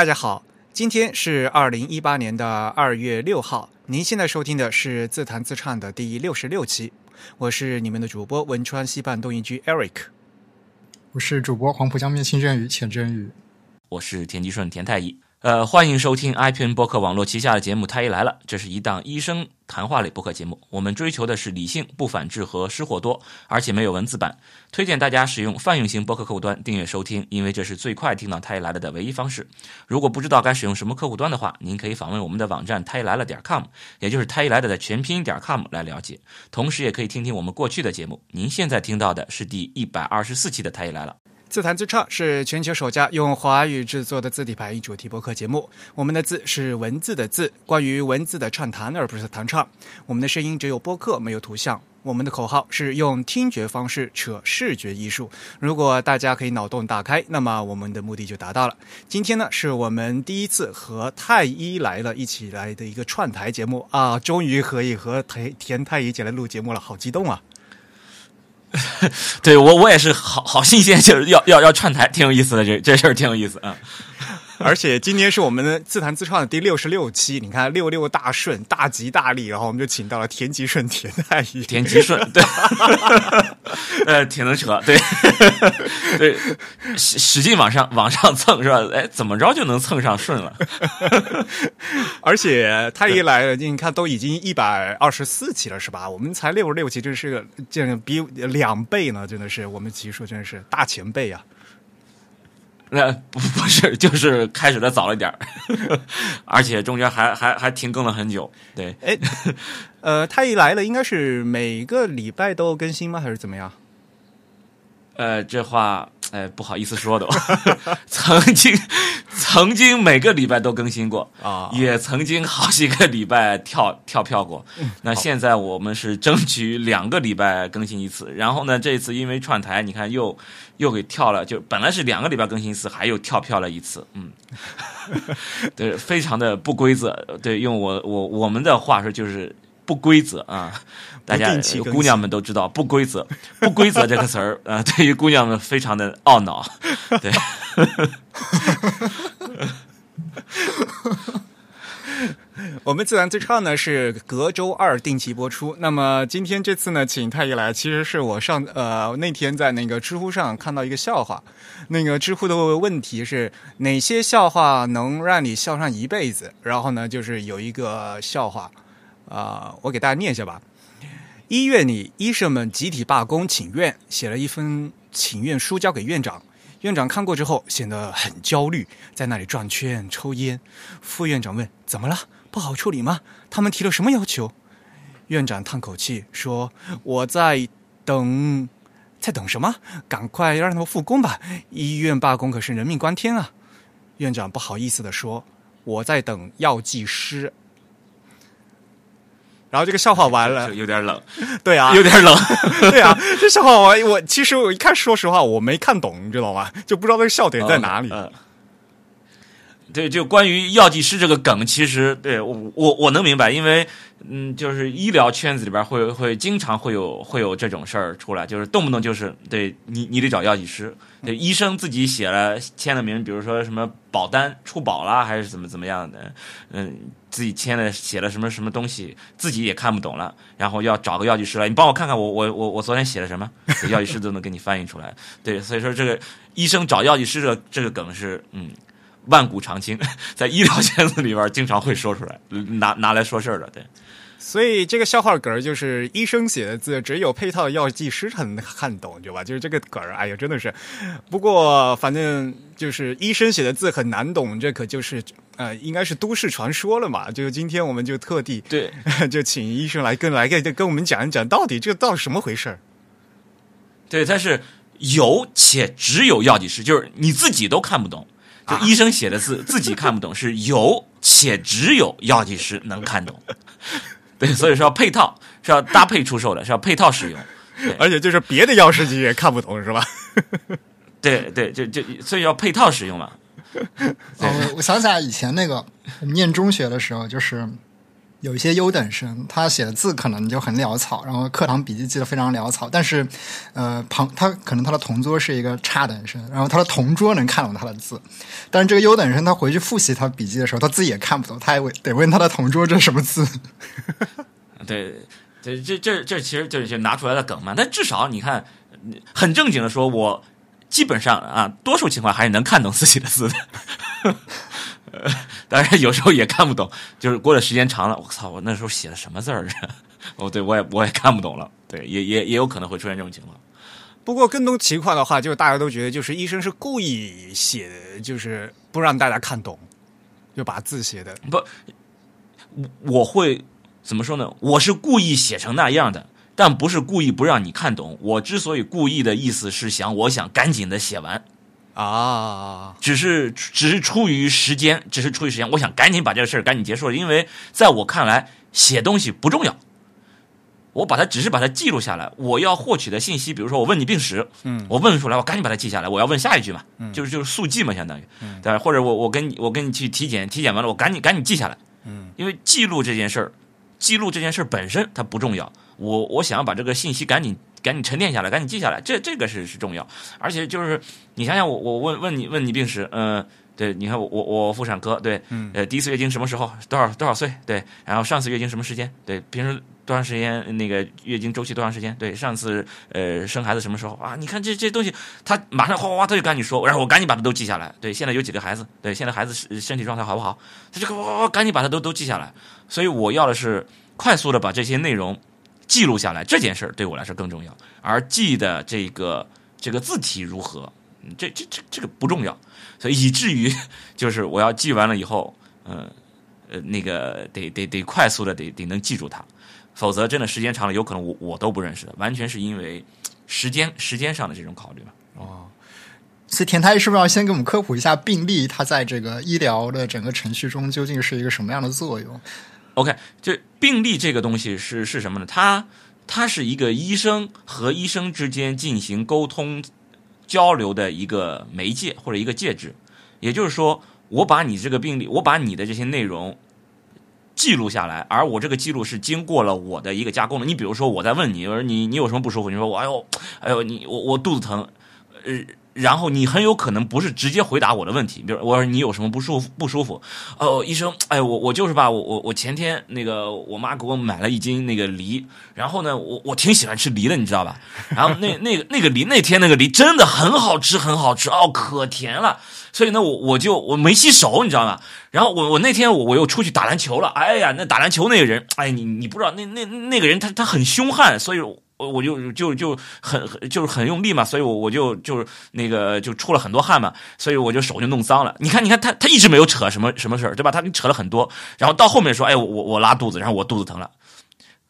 大家好，今天是2018年的2月6号，您现在收听的是自弹自唱的第66期，我是你们的主播汶川西半东营居 Eric， 我是主播黄浦江面清蒸鱼浅蒸鱼，我是田吉顺田太医。欢迎收听 IPN 播客网络旗下的节目《太医来了》，这是一档医生谈话类播客节目。我们追求的是理性、不反制和失火多，而且没有文字版。推荐大家使用泛用型播客客户端订阅收听，因为这是最快听到《太医来了》的唯一方式。如果不知道该使用什么客户端的话，您可以访问我们的网站太医来了 .com， 也就是太医来了的全拼 .com 来了解。同时，也可以听听我们过去的节目。您现在听到的是第124期的《太医来了》。自弹自唱是全球首家用华语制作的字体排印主题播客节目。我们的字是文字的字，关于文字的畅谈而不是弹唱。我们的声音只有播客没有图像。我们的口号是用听觉方式扯视觉艺术。如果大家可以脑洞大开，那么我们的目的就达到了。今天呢，是我们第一次和太医来了一起来的一个串台节目啊，终于可以和田太医一起来录节目了，好激动啊！对，我也是好新鲜，就是要串台，挺有意思的，这事儿挺有意思啊。而且今天是我们自弹自唱的第66期，你看66大顺，大吉大利，然后我们就请到了田吉顺田太医。田吉顺，对，挺能扯，对，对，使劲往上蹭是吧？哎，怎么着就能蹭上顺了？而且太医来了，你看都已经124期了是吧？我们才66期，真是这比2倍呢，真的是我们期数真是大前辈啊。不是，就是开始的早了一点，而且中间还停更了很久。对，哎，太医来了应该是每个礼拜都更新吗？还是怎么样？这话不好意思说的，曾经每个礼拜都更新过啊，也曾经好几个礼拜跳票过。那现在我们是争取2个礼拜更新一次，然后呢，这次因为串台，你看又给跳了，就本来是2个礼拜更新一次，还又跳票了一次，嗯，对，非常的不规则。对，用我们的话说就是不规则啊。大家姑娘们都知道不规则，不规则这个词儿啊，对于姑娘们非常的懊恼。对。我们自弹自唱呢是隔周2定期播出。那么今天这次呢，请太医来，其实是我那天在那个知乎上看到一个笑话。那个知乎的问题是哪些笑话能让你笑上一辈子？然后呢，就是有一个笑话我给大家念一下吧。医院里医生们集体罢工请愿，写了一封请愿书交给院长。院长看过之后显得很焦虑，在那里转圈抽烟。副院长问：怎么了？不好处理吗？他们提了什么要求？院长叹口气说：我在等什么？赶快让他们复工吧，医院罢工可是人命关天啊。院长不好意思地说：我在等药剂师。然后这个笑话完了，有点冷，对啊，有点冷，对啊，这笑话我其实我一看，说实话，我没看懂，你知道吗？就不知道那个笑点在哪里。对，就关于药剂师这个梗，其实对我能明白，因为就是医疗圈子里边会经常会有这种事儿出来，就是动不动就是对你得找药剂师，对医生自己签了名，比如说什么保单出保啦，还是怎么样的，自己写了什么什么东西，自己也看不懂了，然后要找个药剂师来，你帮我看看我昨天写了什么，药剂师都能给你翻译出来。对，所以说这个医生找药剂师这个梗是万古长青，在医疗圈子里边经常会说出来，拿来说事儿的。对，所以这个笑话梗就是医生写的字，只有配套药剂师才能看懂，对吧？就是这个梗，哎呀，真的是。不过反正就是医生写的字很难懂，这可就是应该是都市传说了嘛。就今天我们就特地对，就请医生来跟我们讲一讲，到底什么回事儿。对，但是有且只有药剂师，就是你自己都看不懂。就医生写的字自己看不懂，是有且只有药剂师能看懂。对，所以说要配套，是要搭配出售的，是要配套使用。而且就是别的药师级也看不懂，是吧？对对，就所以要配套使用嘛。我想起来以前那个我们念中学的时候，就是有一些优等生，他写的字可能就很潦草，然后课堂笔记记得非常潦草，但是他可能他的同桌是一个差等生，然后他的同桌能看懂他的字，但是这个优等生他回去复习他笔记的时候，他自己也看不懂，他也得问他的同桌这是什么字。对，这其实就是拿出来的梗嘛。但至少你看，很正经的说，我基本上啊，多数情况还是能看懂自己的字的。当然有时候也看不懂，就是过了时间长了，我操，我那时候写的什么字儿？哦，对，我也看不懂了。对，也有可能会出现这种情况。不过更多情况的话，就是大家都觉得，就是医生是故意写的，就是不让大家看懂，就把字写的不。我会怎么说呢？我是故意写成那样的，但不是故意不让你看懂。我之所以故意的意思是想，我想赶紧的写完。啊，只是出于时间，我想赶紧把这个事儿赶紧结束了，因为在我看来，写东西不重要，我只是把它记录下来。我要获取的信息，比如说我问你病史，我问出来，我赶紧把它记下来，我要问下一句嘛，就是速记嘛，相当于，对，或者我跟你去体检，体检完了我赶紧记下来，因为记录这件事本身它不重要，我想要把这个信息赶紧沉淀下来，赶紧记下来，这个是重要。而且就是你想想，我问你病史，对，你看我妇产科，对，第一次月经什么时候，多少岁，对，然后上次月经什么时间，对，平时多长时间，那个月经周期多长时间，对，上次生孩子什么时候啊？你看这东西，他马上哗哗哗他就赶紧说，然后我赶紧把它都记下来。对，现在有几个孩子，对，现在孩子身体状态好不好，他就哗赶紧把它都记下来。所以我要的是快速的把这些内容记录下来，这件事对我来说更重要，而记的这个字体如何，这个不重要，所以以至于就是我要记完了以后，那个得快速的得能记住它，否则真的时间长了，有可能我都不认识的，完全是因为时间上的这种考虑嘛。哦，所以田太是不是要先给我们科普一下病历，它在这个医疗的整个程序中究竟是一个什么样的作用？OK， 就病历这个东西是什么呢？它是一个医生和医生之间进行沟通交流的一个媒介或者一个介质。也就是说，我把你这个病历，我把你的这些内容记录下来，而我这个记录是经过了我的一个加工的。你比如说，我在问你，我说你有什么不舒服？你说我哎呦，我肚子疼，然后你很有可能不是直接回答我的问题，比如我说你有什么不舒服？哦，医生，哎，我就是吧，我前天那个我妈给我买了一斤那个梨，然后呢，我挺喜欢吃梨的，你知道吧？然后那个梨，那天那个梨真的很好吃哦，可甜了。所以呢，我没洗手，你知道吗？然后我那天我又出去打篮球了，哎呀，那打篮球那个人，哎，你不知道那个人他很凶悍，所以。我就很用力嘛，所以我就是那个就出了很多汗嘛，所以我就手就弄脏了。你看他一直没有扯什么事儿，对吧？他扯了很多，然后到后面说，哎，我拉肚子，然后我肚子疼了。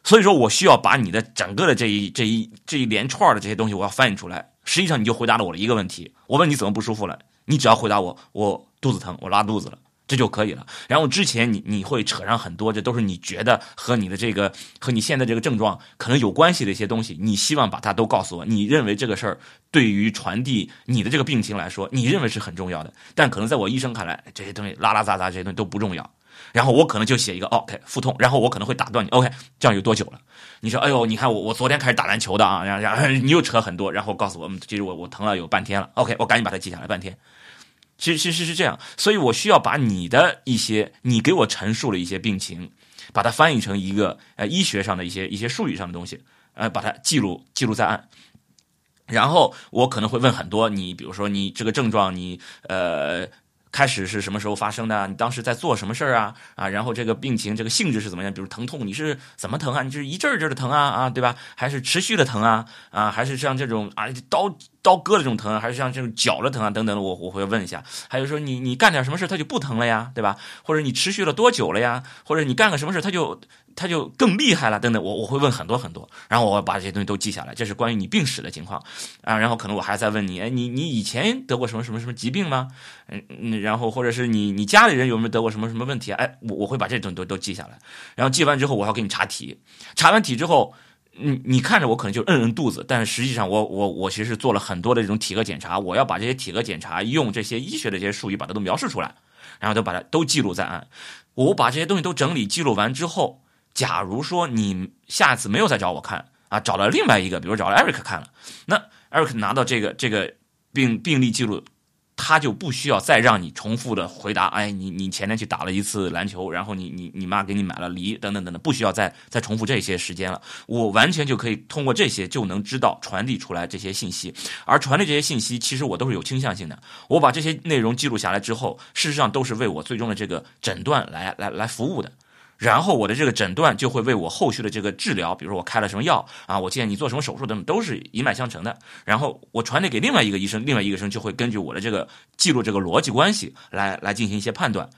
所以说我需要把你的整个的这一连串的这些东西我要翻译出来。实际上你就回答了我的一个问题，我问你怎么不舒服了，你只要回答我肚子疼，我拉肚子了。这就可以了。然后之前你会扯上很多，这都是你觉得和你现在这个症状可能有关系的一些东西，你希望把它都告诉我。你认为这个事儿对于传递你的这个病情来说，你认为是很重要的，但可能在我医生看来，这些东西拉拉杂杂，这些东西都不重要。然后我可能就写一个 OK 腹痛，然后我可能会打断你 OK 这样有多久了？你说哎呦，你看我昨天开始打篮球的啊，然后你又扯很多，然后告诉我其实我疼了有半天了 OK 我赶紧把它记下来半天。其实是这样，所以我需要把你的一些你给我陈述了一些病情，把它翻译成一个医学上的一些术语上的东西，把它记录在案。然后我可能会问很多，你比如说你这个症状，你开始是什么时候发生的？你当时在做什么事儿啊？啊，然后这个病情这个性质是怎么样？比如疼痛，你是怎么疼啊？你是一阵儿一阵的疼啊啊，对吧？还是持续的疼啊啊？还是像这种啊刀割的这种疼啊？还是像这种绞的疼啊？等等，我会问一下。还有说你干点什么事它就不疼了呀，对吧？或者你持续了多久了呀？或者你干个什么事它就更厉害了等等，我会问很多很多，然后我把这些东西都记下来，这是关于你病史的情况啊。然后可能我还在问你，哎，你以前得过什么疾病吗？然后或者是你家里人有没有得过什么问题啊？哎，我会把这种都记下来，然后记完之后我要给你查题，查完题之后，你看着我可能就摁肚子，但是实际上我其实做了很多的这种体格检查，我要把这些体格检查用这些医学的这些术语把它都描述出来，然后都把它都记录在案。我把这些东西都整理记录完之后。假如说你下次没有再找我看啊，找了另外一个，比如找了 Eric 看了，那 Eric 拿到这个病例记录，他就不需要再让你重复的回答，哎，你前天去打了一次篮球，然后你妈给你买了梨等等等等，不需要再重复这些时间了。我完全就可以通过这些就能知道传递出来这些信息，而传递这些信息其实我都是有倾向性的。我把这些内容记录下来之后，事实上都是为我最终的这个诊断来服务的。然后我的这个诊断就会为我后续的这个治疗，比如说我开了什么药啊，我建议你做什么手术等等，都是一脉相承的。然后我传递给另外一个医生，另外一个医生就会根据我的这个记录这个逻辑关系来进行一些判断。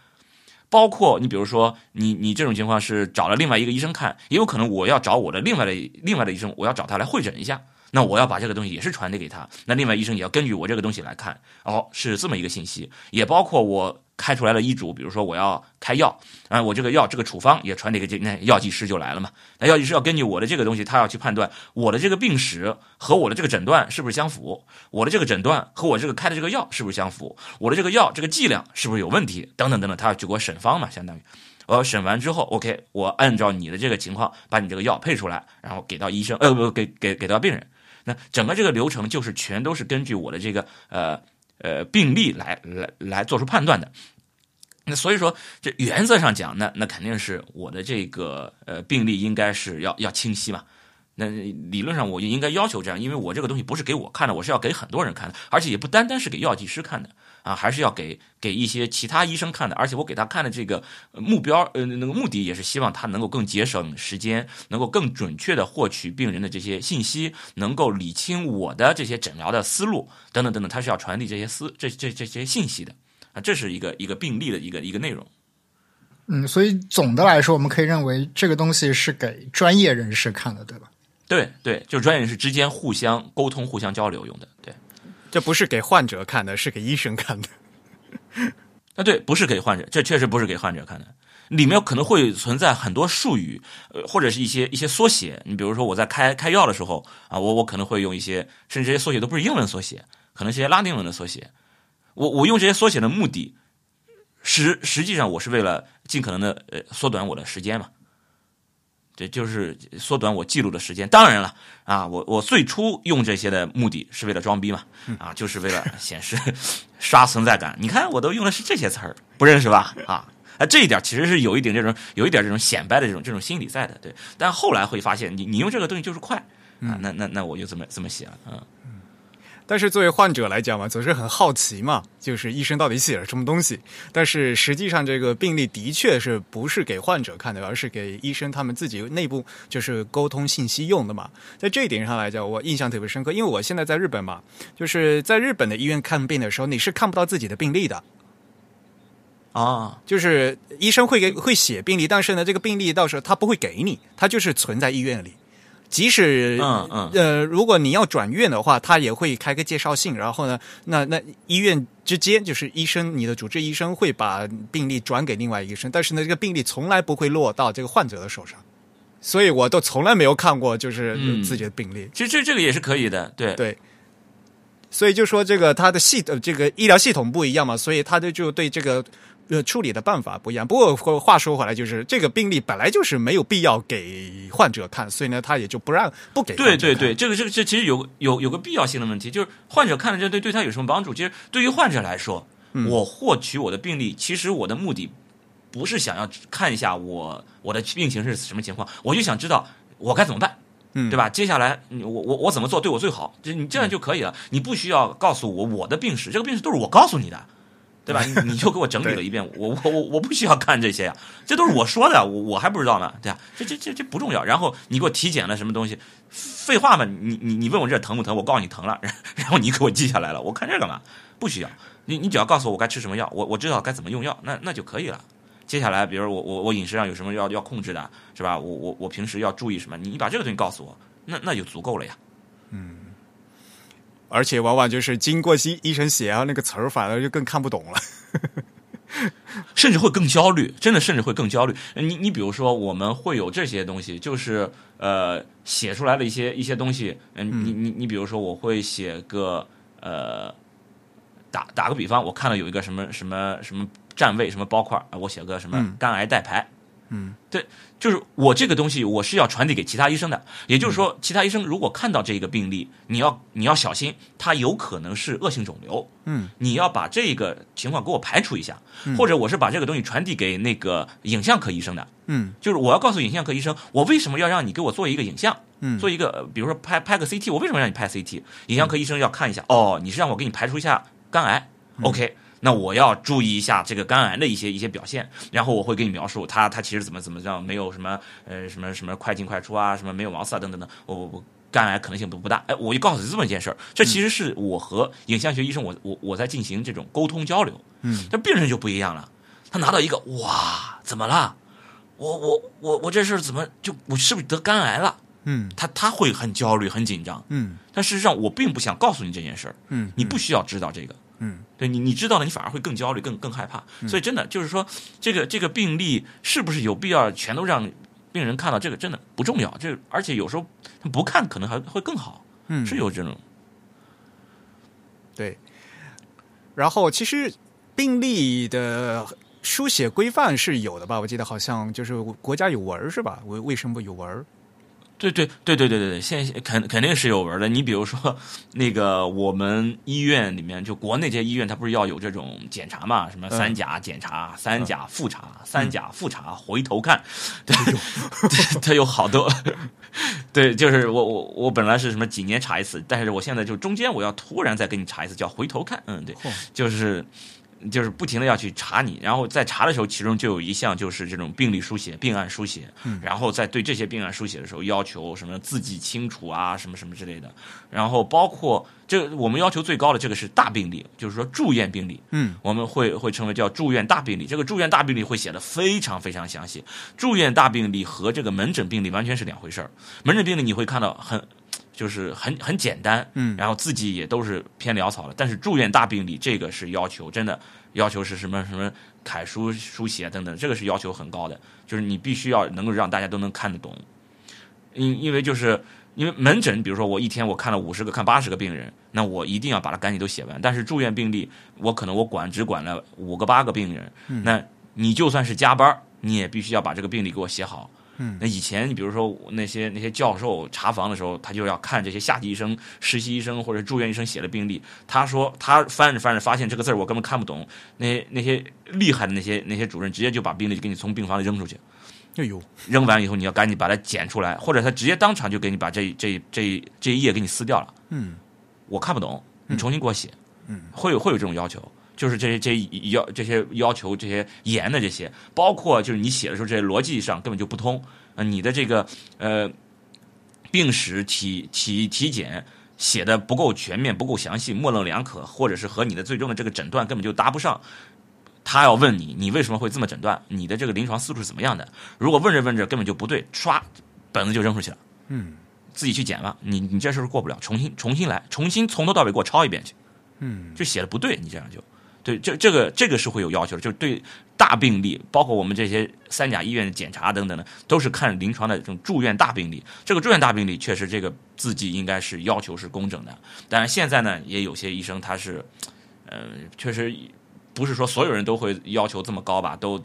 包括你比如说你这种情况是找了另外一个医生看，也有可能我要找我的另外的医生，我要找他来会诊一下。那我要把这个东西也是传递给他，那另外医生也要根据我这个东西来看，哦，是这么一个信息。也包括我开出来了医嘱，比如说我要开药啊，我这个药这个处方也传递给那药剂师就来了嘛。那药剂师要根据我的这个东西，他要去判断我的这个病史和我的这个诊断是不是相符，我的这个诊断和我这个开的这个药是不是相符，我的这个药这个剂量是不是有问题等等等等，他要去给我审方嘛，相当于。审完之后 OK， 我按照你的这个情况把你这个药配出来，然后给到医生给到病人。那整个这个流程就是全都是根据我的这个病例来做出判断的。那所以说这原则上讲，那肯定是我的这个病例应该是要清晰嘛。那理论上我应该要求这样，因为我这个东西不是给我看的，我是要给很多人看的，而且也不单单是给药剂师看的啊，还是要给一些其他医生看的。而且我给他看的这个目标那个目的也是希望他能够更节省时间，能够更准确的获取病人的这些信息，能够理清我的这些诊疗的思路等等等等，他是要传递这些这些信息的啊，这是一个病例的一个内容。嗯，所以总的来说，我们可以认为这个东西是给专业人士看的，对吧？对，就专业人士之间互相沟通、互相交流用的。对，这不是给患者看的，是给医生看的。那对，不是给患者，这确实不是给患者看的。里面可能会存在很多术语，或者是一些缩写。你比如说，我在开药的时候啊，我可能会用一些，甚至这些缩写都不是英文缩写，可能是些拉丁文的缩写。我用这些缩写的目的，实际上我是为了尽可能的缩短我的时间嘛。这就是缩短我记录的时间。当然了啊，我最初用这些的目的是为了装逼嘛，啊，就是为了显示刷存在感。你看我都用的是这些词儿，不认识吧？啊，这一点其实是有一点这种显摆的这种心理在的，对。但后来会发现，你用这个东西就是快啊，那我就这么写了啊。但是作为患者来讲嘛，总是很好奇嘛，就是医生到底写了什么东西。但是实际上这个病例的确是不是给患者看的，而是给医生他们自己内部就是沟通信息用的嘛。在这一点上来讲，我印象特别深刻，因为我现在在日本嘛，就是在日本的医院看病的时候，你是看不到自己的病例的啊，就是医生会写病例，但是呢，这个病例到时候他不会给你，他就是存在医院里。即使如果你要转院的话，他也会开个介绍信，然后呢，那医院之间就是医生，你的主治医生会把病例转给另外一个医生，但是呢，这个病例从来不会落到这个患者的手上，所以我都从来没有看过就是自己的病例。其实这个也是可以的，对。所以就说这个他的这个医疗系统不一样嘛，所以他就对这个处理的办法不一样。不过话说回来，就是这个病例本来就是没有必要给患者看，所以呢，他也就不给患者看。对，这其实有个必要性的问题，就是患者看了这对他有什么帮助？其实对于患者来说，我获取我的病例，其实我的目的不是想要看一下我的病情是什么情况，我就想知道我该怎么办。对吧？接下来我怎么做对我最好？你这样就可以了，你不需要告诉我的病史，这个病史都是我告诉你的，对吧？你就给我整理了一遍，我不需要看这些呀，这都是我说的，我还不知道呢，对吧？这不重要。然后你给我体检了什么东西？废话嘛，你问我这疼不疼？我告诉你疼了，然后你给我记下来了，我看这干嘛？不需要，你只要告诉我该吃什么药，我知道该怎么用药，那就可以了。接下来，比如我饮食上有什么要控制的，是吧？我平时要注意什么？你把这个东西告诉我，那就足够了呀。嗯。而且往往就是经过医生写啊，那个词儿反而就更看不懂了，甚至会更焦虑。真的，甚至会更焦虑。你比如说，我们会有这些东西，就是写出来的一些东西。你比如说，我会写个打个比方，我看了有一个什么什么什么。站位什么包块，我写个什么肝癌代牌，嗯，对，就是我这个东西我是要传递给其他医生的，也就是说，其他医生如果看到这个病例，你要小心，它有可能是恶性肿瘤，嗯，你要把这个情况给我排除一下，或者我是把这个东西传递给那个影像科医生的，嗯，就是我要告诉影像科医生，我为什么要让你给我做一个影像，嗯，做一个比如说拍个 CT， 我为什么让你拍 CT？ 影像科医生要看一下，哦，你是让我给你排除一下肝癌，嗯 ，OK。那我要注意一下这个肝癌的一些表现，然后我会给你描述它其实怎么样，没有什么什么快进快出啊，什么没有毛刺啊等等等，我肝癌可能性不大，哎，我就告诉你这么一件事儿。这其实是我和影像学医生我在进行这种沟通交流。嗯，但病人就不一样了，他拿到一个哇怎么了？我这事怎么就我是不是得肝癌了？嗯，他会很焦虑很紧张。嗯，但事实上我并不想告诉你这件事儿。嗯，你不需要知道这个。嗯，对你知道了，你反而会更焦虑、更害怕。所以真的就是说，这个病例是不是有必要全都让病人看到？这个真的不重要。这而且有时候不看可能还会更好。嗯，是有这种。对。然后其实病例的书写规范是有的吧？我记得好像就是国家有文是吧？卫生部有文。对，现在肯定是有文的。你比如说，那个我们医院里面，就国内这些医院，它不是要有这种检查嘛？什么三甲检查、三甲复查、三甲复查回头看，对，它有好多。对，就是我本来是什么几年查一次，但是我现在就中间我要突然再给你查一次，叫回头看。嗯，对，就是不停的要去查你，然后在查的时候，其中就有一项就是这种病例书写、病案书写，然后在对这些病案书写的时候，要求什么字迹清楚啊，什么什么之类的。然后包括我们要求最高的这个是大病例，就是说住院病例，嗯，我们会称为叫住院大病例。这个住院大病例会写的非常非常详细，住院大病例和这个门诊病例完全是两回事儿。门诊病例你会看到很简单，嗯，然后自己也都是偏潦草了。但是住院大病例这个是要求，真的要求是什么楷书书写等等，这个是要求很高的，就是你必须要能够让大家都能看得懂。因为门诊，比如说我一天我看了50个、看80个病人，那我一定要把它赶紧都写完。但是住院病例，我可能只管了5个、8个病人，嗯，那你就算是加班，你也必须要把这个病例给我写好。嗯，那以前你比如说那些教授查房的时候，他就要看这些下级医生、实习医生或者住院医生写的病历。他说他翻着发现这个字我根本看不懂，那些厉害的那些主任直接就把病历给你从病房里扔出去。哎呦，扔完以后你要赶紧把它捡出来，或者他直接当场就给你把这一页给你撕掉了。嗯，我看不懂，你重新给我写。嗯，会有这种要求。就是这些要求，这些严的这些，包括就是你写的时候，这些逻辑上根本就不通。你的这个病史体检写的不够全面，不够详细，模棱两可，或者是和你的最终的这个诊断根本就搭不上。他要问你为什么会这么诊断？你的这个临床思路是怎么样的？如果问着根本就不对，唰，本子就扔出去了。嗯，自己去捡吧，你这事儿过不了，重新来，重新从头到尾给我抄一遍去。嗯，就写的不对，你这样就。对，这个是会有要求的，就是对大病例，包括我们这些三甲医院的检查等等的，都是看临床的这种住院大病例。这个住院大病例确实这个字迹应该是要求是工整的，当然现在呢，也有些医生他是，确实不是说所有人都会要求这么高吧，都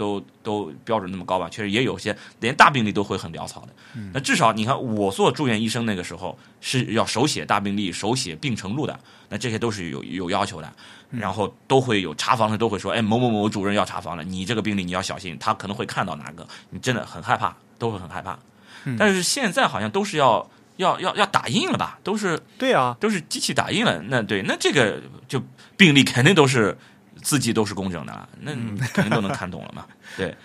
标准那么高吧，确实也有些连大病例都会很潦草的。那至少你看我做住院医生那个时候是要手写大病例、手写病程录的，那这些都是有要求的。然后都会有查房的，都会说，哎，某某某主任要查房了，你这个病例你要小心，他可能会看到哪个，你真的很害怕，都会很害怕。但是现在好像都是要打印了吧？都是对啊，都是机器打印了。那对，那这个就病例肯定都是字迹都是工整的了，那肯定都能看懂了嘛。对，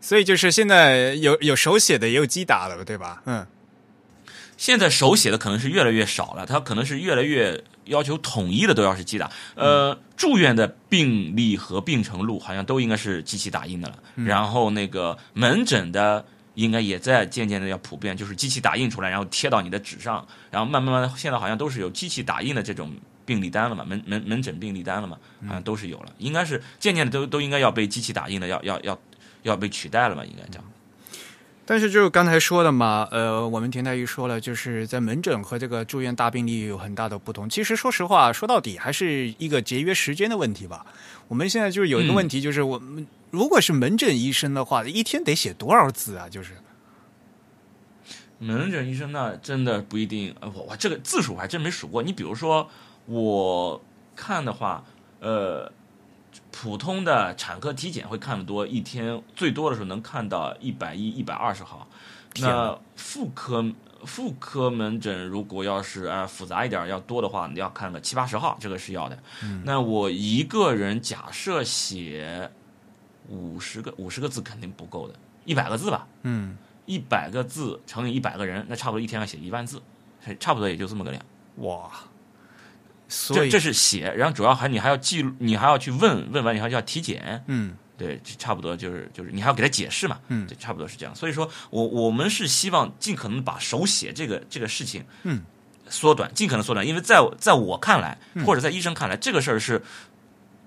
所以就是现在有手写的，也有机打的，对吧？嗯。现在手写的可能是越来越少了，它可能是越来越要求统一的都要是机打。住院的病历和病程录好像都应该是机器打印的了，然后那个门诊的应该也在渐渐的要普遍，就是机器打印出来，然后贴到你的纸上，然后慢慢现在好像都是有机器打印的这种病历单了嘛，门诊病历单了嘛，好像都是有了，应该是渐渐的都应该要被机器打印的要被取代了嘛，应该这样。但是就是刚才说的嘛，我们田太医说了，就是在门诊和这个住院大病例有很大的不同。其实说实话，说到底还是一个节约时间的问题吧。我们现在就是有一个问题，就是我们如果是门诊医生的话，一天得写多少字啊？就是门诊医生呢，真的不一定。我这个字数我还真没数过。你比如说，我看的话，普通的产科体检会看得多，一天最多的时候能看到110、120号。那妇科门诊如果要是复杂一点要多的话，你要看个70、80号，这个是要的。那我一个人假设写50个字肯定不够的，100个字吧。100个字乘以100个人，那差不多一天要写1万字，差不多也就这么个量。哇！所以这是写，然后主要你还要记录，你还要去问完以后就要体检，对，差不多就是你还要给他解释嘛，对，差不多是这样。所以说我们是希望尽可能把手写这个事情缩短，尽可能缩短，因为在我看来，或者在医生看来，这个事儿是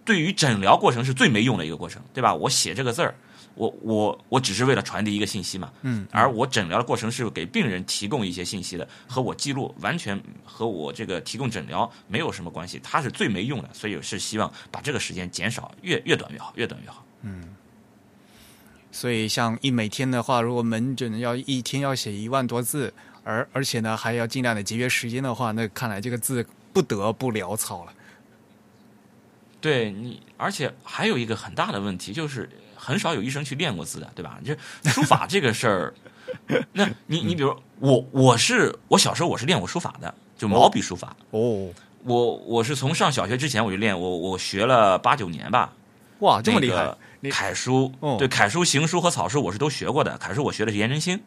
对于诊疗过程是最没用的一个过程，对吧？我写这个字儿，我只是为了传递一个信息嘛，而我诊疗的过程是给病人提供一些信息的，和我记录完全和我这个提供诊疗没有什么关系，它是最没用的，所以是希望把这个时间减少，越短越好，越短越好。所以像每天的话，如果门诊要一天要写1万多字，而且呢还要尽量的节约时间的话，那看来这个字不得不潦草了。对你，而且还有一个很大的问题就是。很少有医生去练过字的，对吧？这书法这个事儿，那你比如我小时候我是练过书法的，就毛笔书法。哦，我是从上小学之前我就练，我学了8、9年吧。哇，这么厉害！那个、楷书，对，楷书、行书和草书我是都学过的。楷书我学的是颜真卿，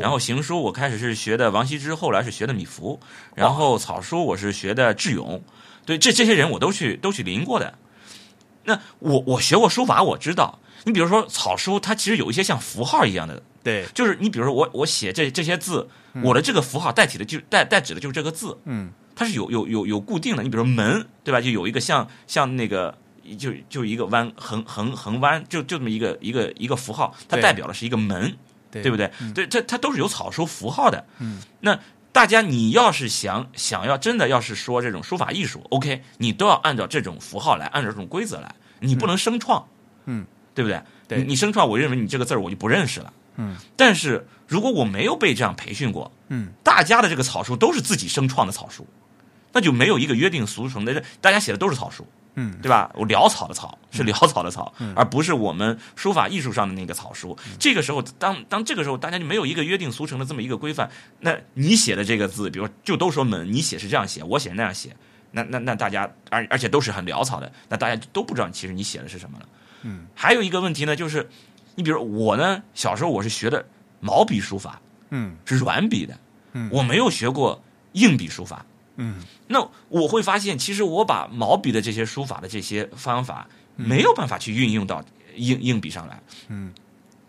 然后行书我开始是学的王羲之，后来是学的米芾，然后草书我是学的智勇。对，这些人我都去临过的。那我学过书法，我知道。你比如说草书，它其实有一些像符号一样的，对，就是你比如说我写这些字，我的这个符号代替的就代指的就是这个字，它是有固定的。你比如说门，对吧？就有一个像那个就一个弯横弯，就这么一个符号，它代表的是一个门， 对不对？对，它都是有草书符号的。那大家你要是想要真的要是说这种书法艺术 ，OK， 你都要按照这种符号来，按照这种规则来，你不能生创，对不对？对，你生创，我认为你这个字儿我就不认识了。但是如果我没有被这样培训过，大家的这个草书都是自己生创的草书，那就没有一个约定俗成的，大家写的都是草书，对吧？我潦草的草是潦草的草，而不是我们书法艺术上的那个草书。这个时候，当这个时候大家就没有一个约定俗成的这么一个规范，那你写的这个字，比如就都说门，你写是这样写，我写是那样写，那大家而且都是很潦草的，那大家都不知道其实你写的是什么了。还有一个问题呢，就是你比如我呢，小时候我是学的毛笔书法，是软笔的，我没有学过硬笔书法，那我会发现，其实我把毛笔的这些书法的这些方法没有办法去运用到硬笔上来，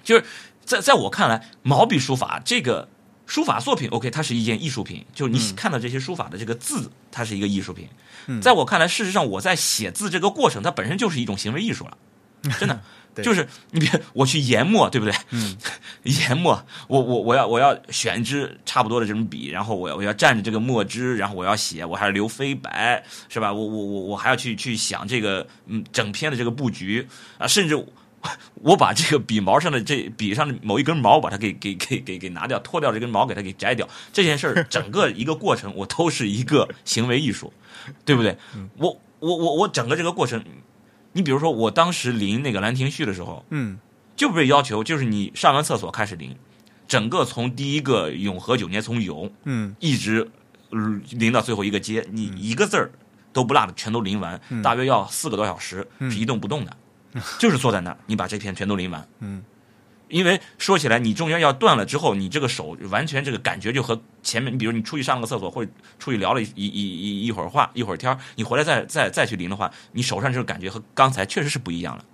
就是在我看来，毛笔书法这个书法作品 OK， 它是一件艺术品，就是你看到这些书法的这个字，它是一个艺术品，在我看来，事实上我在写字这个过程，它本身就是一种行为艺术了。真的，就是你别我去研墨，对不对？研墨，我要选一支差不多的这种笔，然后我要蘸着这个墨汁，然后我要写，我还要留飞白，是吧？我还要去想这个整篇的这个布局啊，甚至我把这个笔上的某一根毛，把它给拿掉，脱掉这根毛，给它给摘掉，这件事儿整个一个过程，我都是一个行为艺术，对不对？我整个这个过程。你比如说，我当时临那个《兰亭序》的时候，就被要求就是你上完厕所开始临，整个从第一个永和9年从咏，一直临到最后一个接，你一个字儿都不落的全都临完，大约要4个多小时是一动不动的，就是坐在那儿，你把这篇全都临完，因为说起来，你中间要断了之后，你这个手完全这个感觉就和前面，你比如你出去上个厕所，或者出去聊了一会儿话，一会儿天，你回来再去淋的话，你手上这个感觉和刚才确实是不一样了。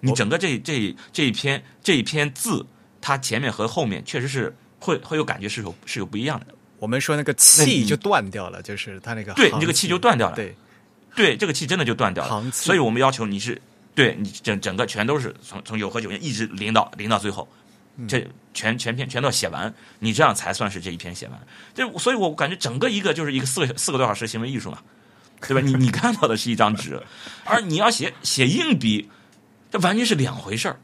你整个这一篇字，它前面和后面确实是会有感觉，是有不一样的。我们说那个气就断掉了，就是它那个对，你这个气就断掉了，对，这个气真的就断掉了。所以我们要求你是。对你整个全都是从永和9年一直临到最后，这全篇都要写完，你这样才算是这一篇写完。这所以我感觉整个一个就是一个四个多小时行为艺术嘛，对吧？你看到的是一张纸，而你要写硬笔，这完全是两回事儿。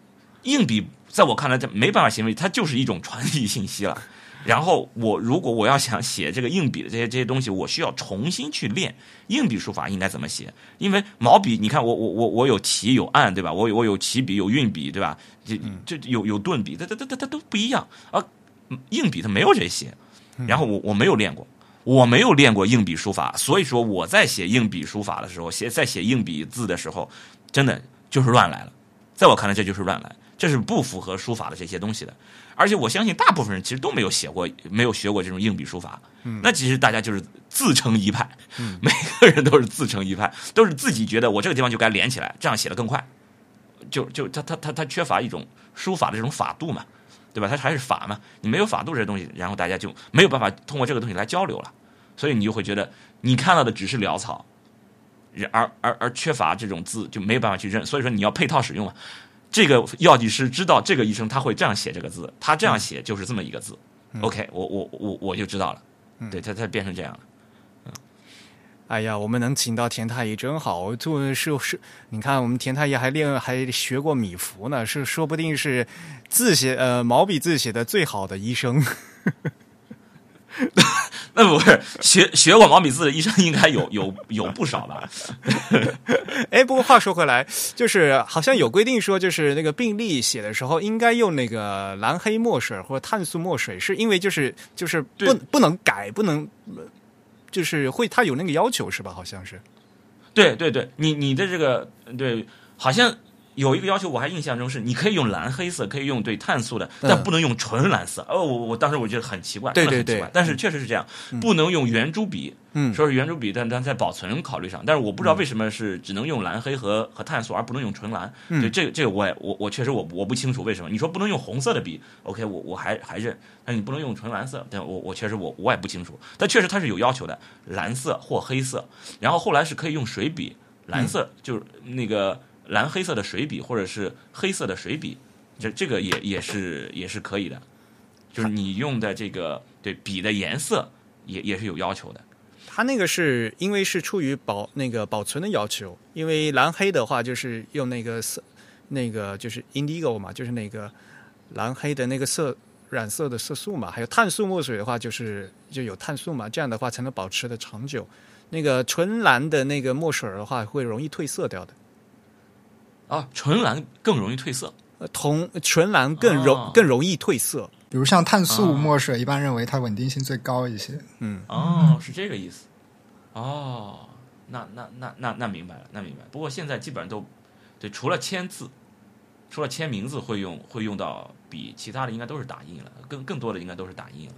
硬笔在我看来，这没办法行为，它就是一种传递信息了。然后如果我要想写这个硬笔的这些东西，我需要重新去练硬笔书法应该怎么写。因为毛笔，你看我有起有按，对吧？我有起笔有运笔，对吧？这有顿笔，它都不一样啊。硬笔它没有这些。然后我没有练过硬笔书法，所以说我在写硬笔书法的时候，在写硬笔字的时候，真的就是乱来了。在我看来，这就是乱来。这是不符合书法的这些东西的，而且我相信大部分人其实都没有学过这种硬笔书法。那其实大家就是自成一派，每个人都是自成一派，都是自己觉得我这个地方就该连起来，这样写得更快。就他缺乏一种书法的这种法度嘛，对吧？他还是法嘛，你没有法度这东西，然后大家就没有办法通过这个东西来交流了，所以你就会觉得你看到的只是潦草，而缺乏这种字就没有办法去认，所以说你要配套使用嘛。这个药剂师知道这个医生他会这样写这个字，他这样写就是这么一个字。OK， 我就知道了。对，他变成这样了。哎呀，我们能请到田太医真好，就是你看我们田太医还学过米芾呢，是说不定是毛笔字写的最好的医生。那不是学过毛笔字的医生应该有不少吧？哎，不过话说回来，就是好像有规定说，就是那个病历写的时候应该用那个蓝黑墨水或者碳素墨水，是因为就是不能改，不能就是会他有那个要求是吧？好像是。对对对，你的这个对，好像有一个要求，我还印象中是你可以用蓝黑色，可以用对碳素的，但不能用纯蓝色。我当时我觉得很奇怪，对对对，但是确实是这样，不能用圆珠笔。说是圆珠笔，但在保存考虑上，但是我不知道为什么是只能用蓝黑和碳素，而不能用纯蓝。对，这个我确实我不清楚为什么。你说不能用红色的笔 ，OK， 我还认，但你不能用纯蓝色，但我确实我也不清楚。但确实它是有要求的，蓝色或黑色。然后后来是可以用水笔，蓝色就是那个。蓝黑色的水笔或者是黑色的水笔，这个也是可以的，就是你用的这个对笔的颜色也是有要求的。它那个是因为是出于保存的要求，因为蓝黑的话就是用那个色，那个就是 indigo 嘛，就是那个蓝黑的那个色染色的色素嘛，还有碳素墨水的话就有碳素嘛，这样的话才能保持的长久。那个纯蓝的那个墨水的话会容易褪色掉的。啊，纯蓝更容易褪色，纯蓝更容易褪色。比如像碳素墨水，一般认为它稳定性最高一些。是这个意思。哦，那明白了，那明白了。不过现在基本上都对，除了签名字会用到笔，其他的应该都是打印了，更多的应该都是打印了。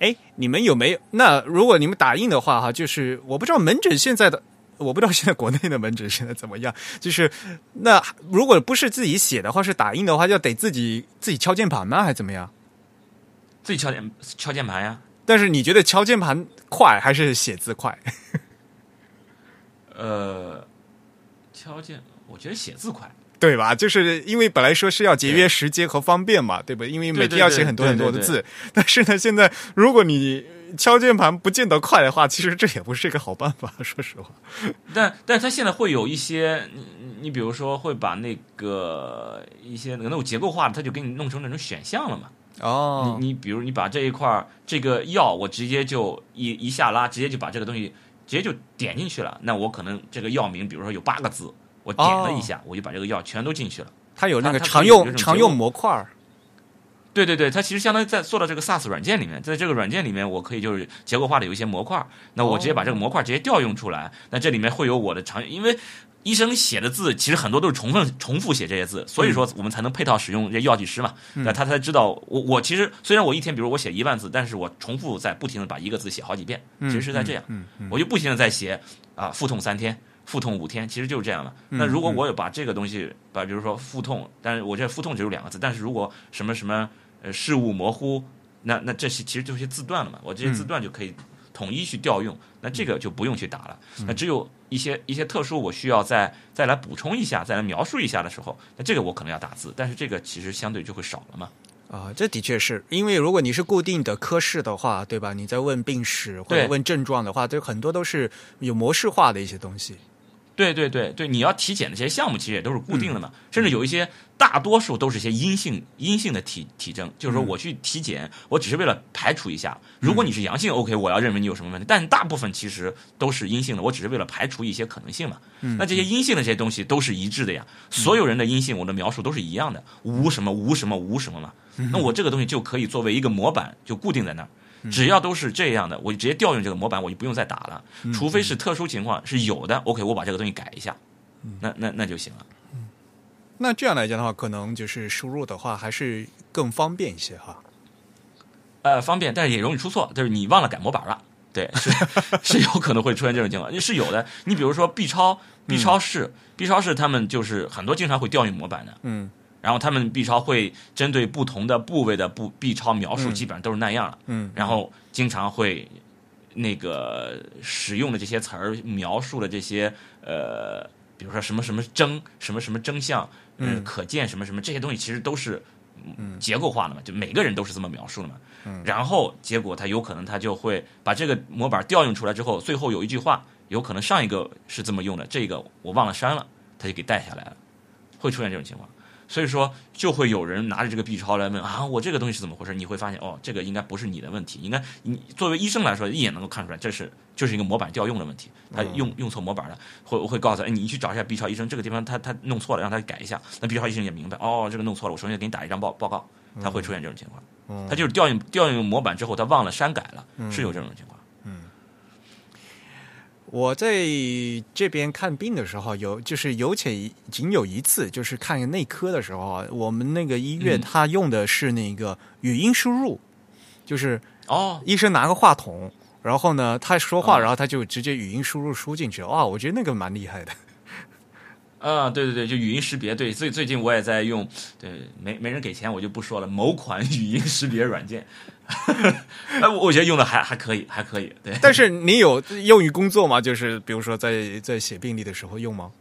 哎，你们有没有？那如果你们打印的话，哈，就是我不知道门诊现在的。我不知道现在国内的门诊现在怎么样，就是那如果不是自己写的话，是打印的话，就得自己敲键盘吗？还怎么样？自己敲键盘呀。但是你觉得敲键盘快还是写字快？我觉得写字快，对吧？就是因为本来说是要节约时间和方便嘛，对吧？因为每天要写很多很多的字，对对对对对对，但是呢，现在如果你敲键盘不见得快的话，其实这也不是一个好办法，说实话。但他现在会有一些，你比如说会把那个一些那种结构化的，他就给你弄成那种选项了嘛。哦，你比如你把这一块这个药，我直接就一下拉，直接就把这个东西直接就点进去了。那我可能这个药名，比如说有8个字，我点了一下，我就把这个药全都进去了。它有那个常用模块。对对对，它其实相当于在做到这个 SaaS 软件里面，在这个软件里面，我可以就是结构化的有一些模块，那我直接把这个模块直接调用出来，那这里面会有我的因为医生写的字其实很多都是重复写这些字，所以说我们才能配套使用这药剂师嘛，那他才知道我其实虽然我一天比如我写10000字，但是我重复在不停的把一个字写好几遍，其实是在这样，我就不停的在写啊，腹痛3天。腹痛5天，其实就是这样了。那如果我有把这个东西，把比如说腹痛，但是我这腹痛只有2个字，但是如果什么什么事物模糊，那这些其实就是字段了嘛。我这些字段就可以统一去调用，那这个就不用去打了。那只有一些特殊我需要再来补充一下，再来描述一下的时候，那这个我可能要打字，但是这个其实相对就会少了嘛。啊，这的确是，因为如果你是固定的科室的话，对吧？你在问病史或者问症状的话，对，很多都是有模式化的一些东西。对对对对，你要体检的这些项目其实也都是固定的嘛，甚至有一些大多数都是一些阴性的体征，就是说我去体检，我只是为了排除一下，如果你是阳性 ，OK， 我要认为你有什么问题，但大部分其实都是阴性的，我只是为了排除一些可能性嘛。那这些阴性的这些东西都是一致的呀，所有人的阴性我的描述都是一样的，无什么无什么无什么嘛。那我这个东西就可以作为一个模板就固定在那儿。只要都是这样的，我就直接调用这个模板，我就不用再打了。除非是特殊情况是有的 ，OK， 我把这个东西改一下，那就行了。那这样来讲的话，可能就是输入的话还是更方便一些哈。方便，但是也容易出错，就是你忘了改模板了。对，是有可能会出现这种情况，是有的。你比如说 B 超室他们就是很多经常会调用模板的，然后他们 B 超会针对不同的部位的 B 超描述基本上都是那样了，然后经常会那个使用的这些词儿描述的这些比如说什么什么征什么什么征象，可见什么什么这些东西其实都是结构化的嘛，就每个人都是这么描述的嘛，然后结果他有可能他就会把这个模板调用出来之后，最后有一句话有可能上一个是这么用的，这个我忘了删了，他就给带下来了，会出现这种情况。所以说，就会有人拿着这个 B 超来问啊，我这个东西是怎么回事？你会发现，哦，这个应该不是你的问题，应该你作为医生来说，一眼能够看出来，这是就是一个模板调用的问题，他用错模板了，会告诉他，哎，你去找一下 B 超医生，这个地方他弄错了，让他改一下。那 B 超医生也明白，哦，这个弄错了，我首先给你打一张报告，他会出现这种情况，他就是调用模板之后，他忘了删改了，是有这种情况。我在这边看病的时候，仅有一次，就是看内科的时候，我们那个医院他用的是那个语音输入，就是医生拿个话筒，然后呢他说话，然后他就直接语音输进去。哇，我觉得那个蛮厉害的。啊，对对对，就语音识别，对，最近我也在用，对，没人给钱，我就不说了，某款语音识别软件，我觉得用的还可以，对。但是你有用于工作吗？就是比如说在写病历的时候用吗？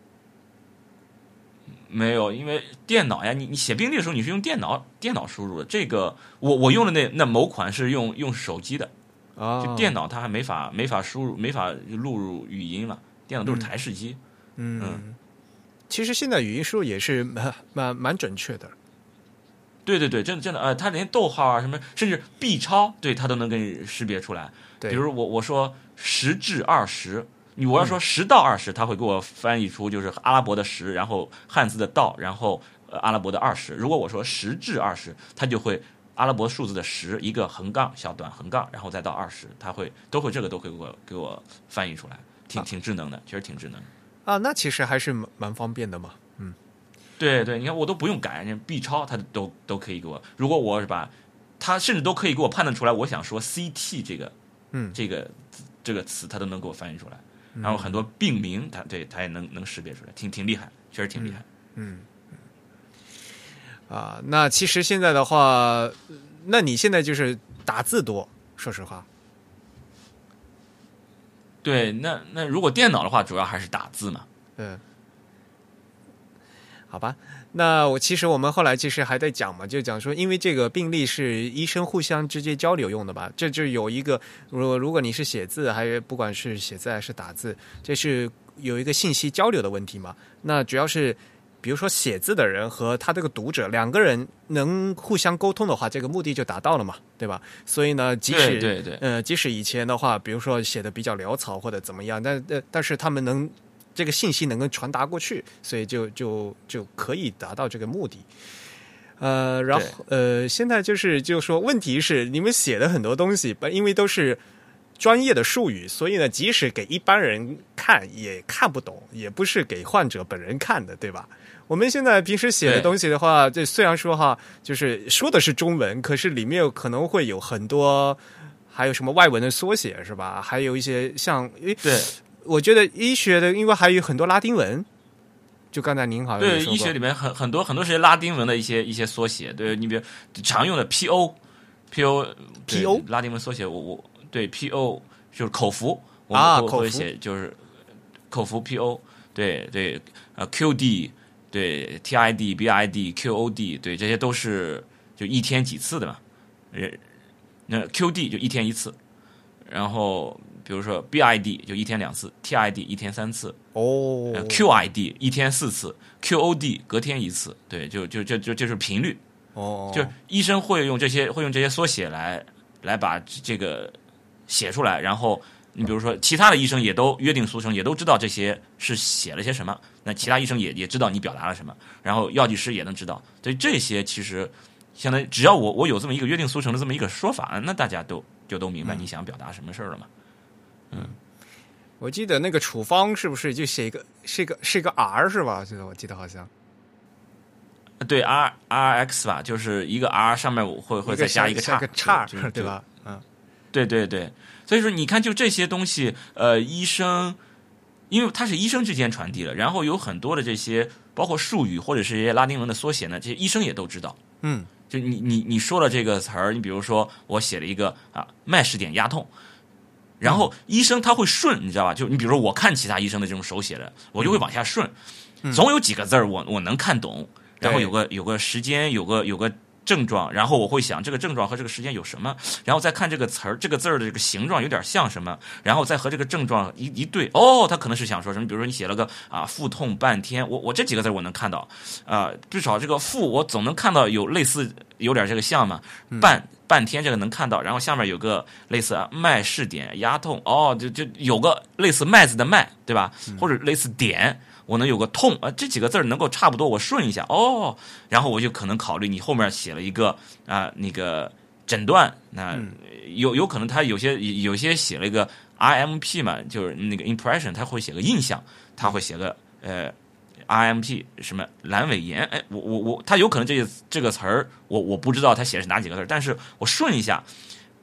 没有，因为电脑呀，你写病历的时候你是用电脑输入的，这个我用的那某款是用手机的啊，就电脑它还没法输入，没法录入语音了，电脑都是台式机，其实现在语音输入也是蛮准确的，对对对，真的它连逗号啊什么，甚至 B 超，对，它都能给你识别出来。比如我说10至20，我要说10到20，它会给我翻译出就是阿拉伯的10，然后汉字的到，然后阿拉伯的20。如果我说10至20，它就会阿拉伯数字的10一个横杠小短横杠，然后再到20，它会都会给我翻译出来，挺智能的，确实挺智能的。啊，那其实还是蛮方便的嘛。对对，你看我都不用改，那 B 超它都可以给我。如果我是把它，甚至都可以给我判断出来，我想说 CT 这个词，它都能给我翻译出来。然后很多病名，它也能识别出来，挺厉害，确实挺厉害。那其实现在的话，那你现在就是打字多，说实话。对，那如果电脑的话，主要还是打字嘛。好吧。那我们后来其实还在讲嘛，就讲说，因为这个病历是医生互相直接交流用的吧，这就有一个，如果你是写字，还是不管是写字还是打字，这是有一个信息交流的问题嘛。那主要是比如说写字的人和他这个读者两个人能互相沟通的话，这个目的就达到了嘛，对吧？所以呢，即使以前的话，比如说写的比较潦草或者怎么样，但是他们能这个信息能够传达过去，所以就可以达到这个目的。然后现在就是说，问题是你们写的很多东西，因为都是专业的术语，所以呢，即使给一般人看也看不懂，也不是给患者本人看的，对吧？我们现在平时写的东西的话，这虽然说哈，就是说的是中文，可是里面有可能会有很多，还有什么外文的缩写是吧？还有一些像，对，我觉得医学的，因为还有很多拉丁文，就刚才您好像也说过，对，医学里面很多是拉丁文的一些缩写，对，你比如常用的 p.o. 拉丁文缩写，我对 p.o. 就是口服，我们会写就是口服 p.o. 对对q.d. 对 TID BID QOD 对，这些都是就一天几次的嘛。那 QD 就一天一次，然后比如说 BID 就一天两次 TID 一天三次哦、QID 一天四次 QOD 隔天一次，对，就是频率哦，就医生会用这些缩写来把这个写出来，然后你比如说其他的医生也都约定俗成，也都知道这些是写了些什么，那其他医生也知道你表达了什么，然后药剂师也能知道，所以这些其实相当于只要我有这么一个约定俗成的这么一个说法，那大家都明白你想表达什么事了嘛。嗯，我记得那个处方是不是就写是一个 R 是吧？我记得好像对 RX 吧，就是一个 R 上面我会再加一个叉，对吧？嗯，对对对，所以说你看就这些东西，医生因为它是医生之间传递了，然后有很多的这些包括术语或者是一些拉丁文的缩写呢，这些医生也都知道。嗯，就你说了这个词儿，你比如说我写了一个啊麦氏点压痛，然后医生他会顺，你知道吧？就你比如说我看其他医生的这种手写的，我就会往下顺，总有几个字儿我能看懂，然后有个时间，有个症状，然后我会想这个症状和这个时间有什么，然后再看这个词儿这个字儿的这个形状有点像什么，然后再和这个症状一对，哦，他可能是想说什么，比如说你写了个啊腹痛半天，我这几个字我能看到啊、至少这个腹我总能看到有类似有点这个像嘛，半天这个能看到，然后下面有个类似啊麦氏点压痛，哦，就有个类似麦子的麦，对吧？或者类似点。我能有个痛啊，这几个字能够差不多，我顺一下哦，然后我就可能考虑你后面写了一个啊、那个诊断，那有可能他有些写了一个 IMP 嘛，就是那个 impression， 他会写个印象，他会写个IMP 什么阑尾炎，哎，我他有可能这个词儿我不知道他写的是哪几个字，但是我顺一下，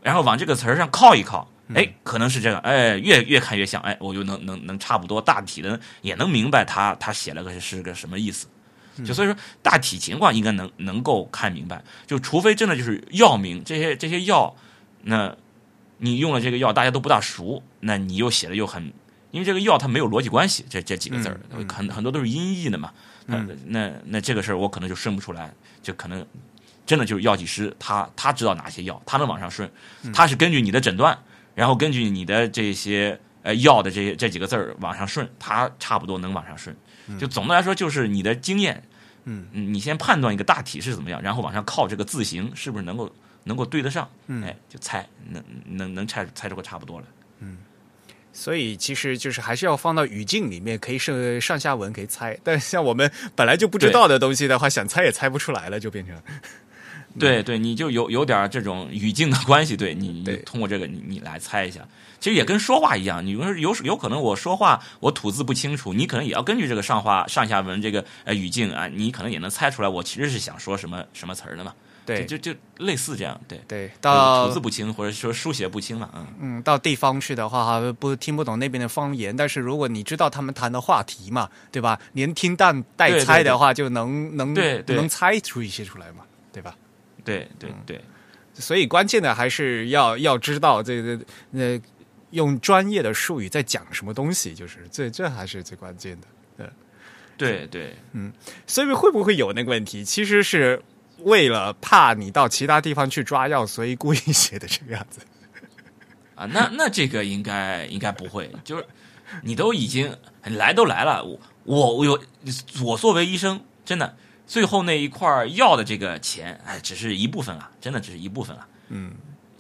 然后往这个词儿上靠一靠。哎，可能是这个，哎，越看越像，哎，我就能差不多大体的也能明白他写了个是个什么意思，就所以说大体情况应该能够看明白，就除非真的就是药名这些药，那你用了这个药大家都不大熟，那你又写的又很，因为这个药它没有逻辑关系，这几个字儿很多都是音译的嘛，那这个事儿我可能就顺不出来，就可能真的就是药剂师他知道哪些药，他能往上顺，他是根据你的诊断。然后根据你的这些药的这几个字儿往上顺，它差不多能往上顺。就总的来说，就是你的经验，你先判断一个大体是怎么样，然后往上靠这个字形是不是能够对得上，哎，就猜能猜出个差不多了。嗯，所以其实就是还是要放到语境里面，可以是上下文可以猜，但像我们本来就不知道的东西的话，想猜也猜不出来了，就变成。对对，你就有点这种语境的关系，对你通过这个你来猜一下，其实也跟说话一样，你有可能我说话我吐字不清楚，你可能也要根据这个上下文这个语境啊，你可能也能猜出来我其实是想说什么什么词儿的嘛。对，就类似这样，对对，到吐字不清或者说书写不清嘛，到地方去的话听不懂那边的方言，但是如果你知道他们谈的话题嘛，对吧？连听带猜的话，就能猜出一些出来嘛，对吧？对对对，所以关键的还是要知道这个用专业的术语在讲什么东西，就是这还是最关键的。对对，所以会不会有那个问题，其实是为了怕你到其他地方去抓药，所以故意写的这个样子啊？那这个应该不会，就是你都已经来了，我作为医生，真的。最后那一块药的这个钱，哎，只是一部分啊，真的只是一部分啊。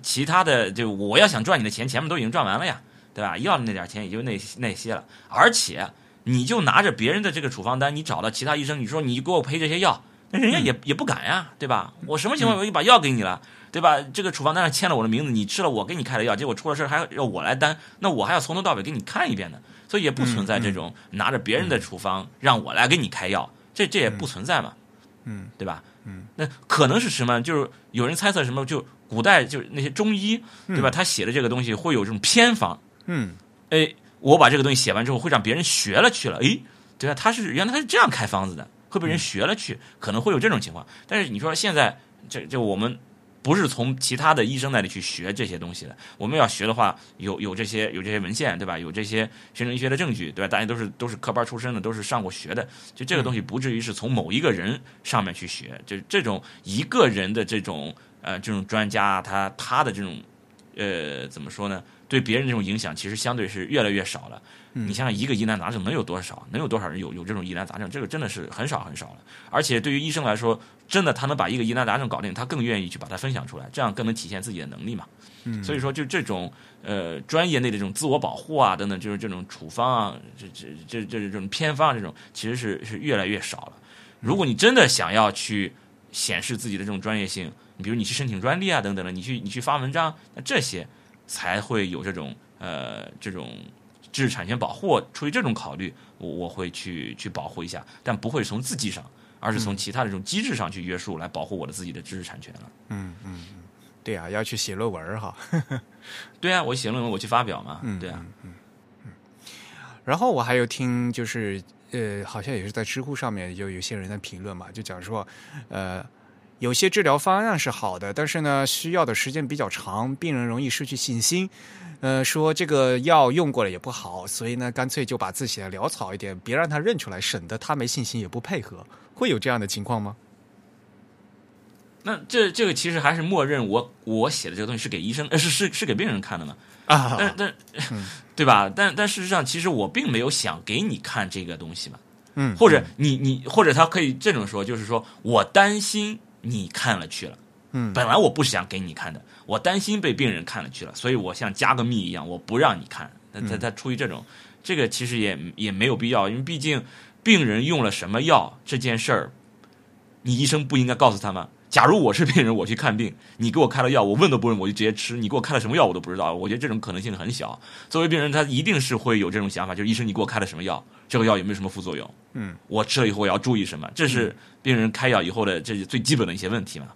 其他的就我要想赚你的钱，前面都已经赚完了呀，对吧？要的那点钱也就那些了。而且你就拿着别人的这个处方单，你找到其他医生，你说你给我配这些药，那人家也不敢呀，对吧？我什么情况我就把药给你了，对吧？这个处方单上签了我的名字，你吃了我给你开的药，结果出了事还要我来担，那我还要从头到尾给你看一遍呢。所以也不存在这种拿着别人的处方让我来给你开药。这也不存在嘛，对吧？那可能是什么？就是有人猜测什么，就古代就是那些中医，对吧？他写的这个东西会有这种偏方，哎，我把这个东西写完之后，会让别人学了去了，哎，对吧？原来他是这样开方子的，会被人学了去，可能会有这种情况。但是你说现在这我们不是从其他的医生那里去学这些东西的。我们要学的话，有这些文献，对吧？有这些学生医学的证据，对吧？大家都是科班出身的，都是上过学的，就这个东西不至于是从某一个人上面去学。就这种一个人的这种专家，他的这种怎么说呢？对别人这种影响其实相对是越来越少了。你想想一个疑难杂症能有多少人有这种疑难杂症，这个真的是很少很少了。而且对于医生来说，真的他能把一个疑难杂症搞定，他更愿意去把它分享出来，这样更能体现自己的能力嘛。所以说就这种专业内的这种自我保护啊等等，就是这种处方啊，这种偏方，这种其实是越来越少了。如果你真的想要去显示自己的这种专业性，比如你去申请专利啊等等的，你去发文章，那这些才会有这种知识产权保护。出于这种考虑，我会去保护一下，但不会从自己上，而是从其他的这种机制上去约束，来保护我的自己的知识产权了。对啊，要去写论文哈。对啊，我写论文我去发表嘛。对啊。然后我还有听就是好像也是在知乎上面就有些人在评论嘛，就讲说有些治疗方案是好的，但是呢需要的时间比较长，病人容易失去信心。说这个药用过了也不好，所以呢干脆就把自己的潦草一点，别让他认出来，省得他没信心也不配合。会有这样的情况吗？那这个其实还是默认我写的这个东西是给医生是给病人看的嘛。啊，但对吧？但事实上其实我并没有想给你看这个东西嘛。或者你或者他可以这种说，就是说我担心你看了去了，本来我不想给你看的，我担心被病人看了去了，所以我像加个密一样，我不让你看。他出于这种，这个其实也没有必要，因为毕竟病人用了什么药这件事儿，你医生不应该告诉他吗？假如我是病人，我去看病，你给我开了药，我问都不问，我就直接吃。你给我开了什么药，我都不知道。我觉得这种可能性很小。作为病人，他一定是会有这种想法，就是医生，你给我开了什么药？这个药有没有什么副作用？我吃了以后我要注意什么？这是病人开药以后的这是最基本的一些问题嘛。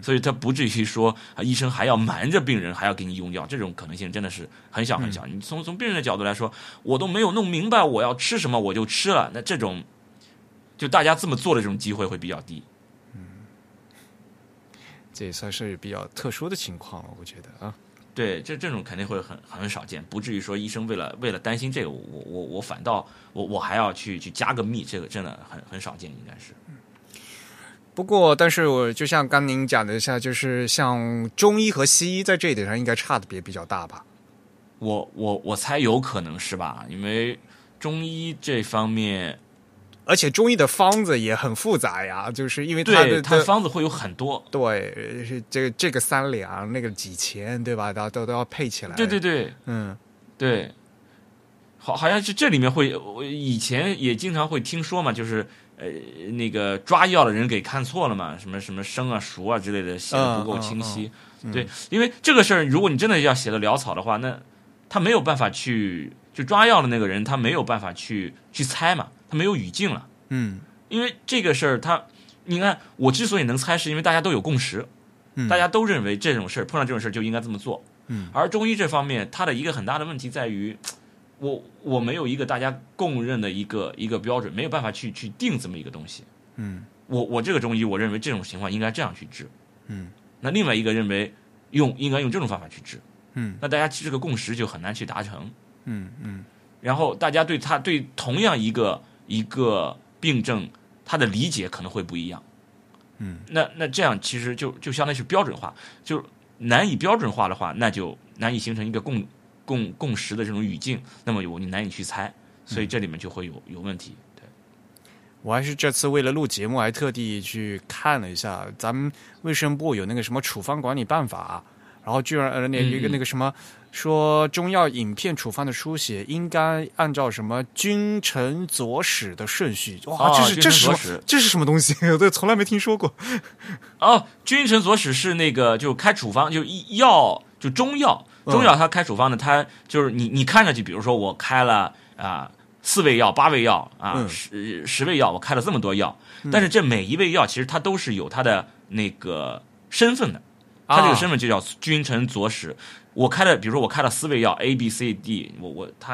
所以他不至于说医生还要瞒着病人，还要给你用药，这种可能性真的是很小很小。你从病人的角度来说，我都没有弄明白我要吃什么，我就吃了，那这种就大家这么做的这种机会会比较低。这也算是比较特殊的情况，我觉得啊。对，这种肯定会很少见，不至于说医生为了担心这个，我反倒我还要去加个密，这个真的很少见，应该是。不过，但是我就像刚您讲的一下，就是像中医和西医在这一点上应该差别比较大吧？我猜有可能是吧，因为中医这方面，而且中医的方子也很复杂呀，就是因为它的方子会有很多，对，这个三两，那个几钱，对吧？都要配起来，对，对，好像是这里面会，我以前也经常会听说嘛，就是那个抓药的人给看错了嘛，什么什么生啊熟啊之类的写的不够清晰，对，因为这个事儿，如果你真的要写的潦草的话，那他没有办法去，就抓药的那个人他没有办法去猜嘛。他没有语境了，因为这个事儿，你看，我之所以能猜，是因为大家都有共识，大家都认为这种事儿碰到这种事儿就应该这么做，而中医这方面，它的一个很大的问题在于，我没有一个大家共认的一个标准，没有办法去定这么一个东西，我这个中医，我认为这种情况应该这样去治，那另外一个认为应该用这种方法去治，那大家这个共识就很难去达成，然后大家对同样一个病症，它的理解可能会不一样，那这样其实就相当于是标准化，就难以标准化的话，那就难以形成一个共识的这种语境，那么你难以去猜，所以这里面就会有问题。对，我还是这次为了录节目，还特地去看了一下，咱们卫生部有那个什么处方管理办法，然后居然那个什么。说中药饮片处方的书写应该按照什么君臣佐使的顺序？哇，这是什么东西？我从来没听说过。哦，君臣佐使是那个就开处方，就药，就中药它开处方的，它就是你看上去，比如说我开了4味药、8味药10味药，我开了这么多药，但是这每一味药其实它都是有它的那个身份的，它这个身份就叫君臣佐使。我开了，比如说我开了4味药 A B C D，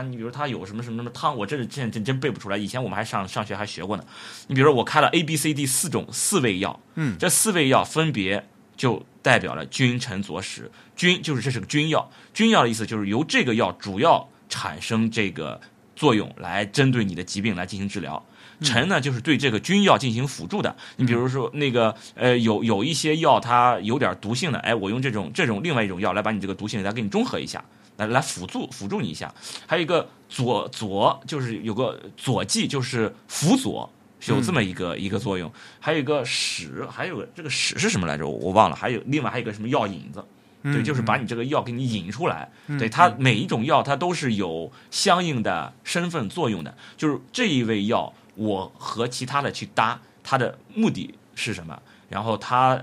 你比如他有什么什么什么汤，我真背不出来。以前我们还上学还学过呢。你比如说我开了 A B C D 4味药，这4味药分别就代表了君臣佐使。君就是这是个君药，君药的意思就是由这个药主要产生这个作用来针对你的疾病来进行治疗。臣呢就是对这个君药进行辅助的，你比如说那个有一些药它有点毒性的，哎，我用这种另外一种药来把你这个毒性来给你中和一下，来辅助你一下。还有一个佐就是有个佐剂，就是辅佐，是有这么一个作用。还有一个使，还有这个使是什么来着？我忘了。还有另外还有一个什么药引子。对，就是把你这个药给你引出来。对，它每一种药它都是有相应的身份作用的，就是这一味药我和其他的去搭，它的目的是什么，然后它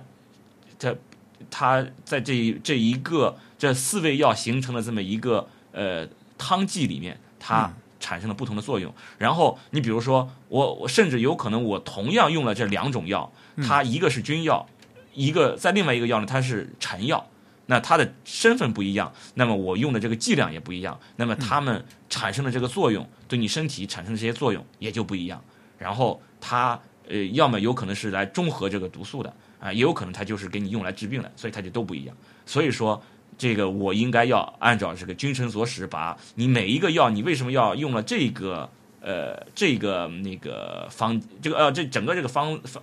在这四味药形成了这么一个汤剂里面，它产生了不同的作用。然后你比如说我甚至有可能我同样用了这两种药，它一个是君药，一个在另外一个药呢它是臣药，那它的身份不一样，那么我用的这个剂量也不一样，那么它们产生的这个作用，对你身体产生的这些作用也就不一样。然后它要么有可能是来中和这个毒素的啊，也有可能它就是给你用来治病的，所以它就都不一样。所以说这个我应该要按照这个君臣佐使，把你每一个药你为什么要用了这整个这个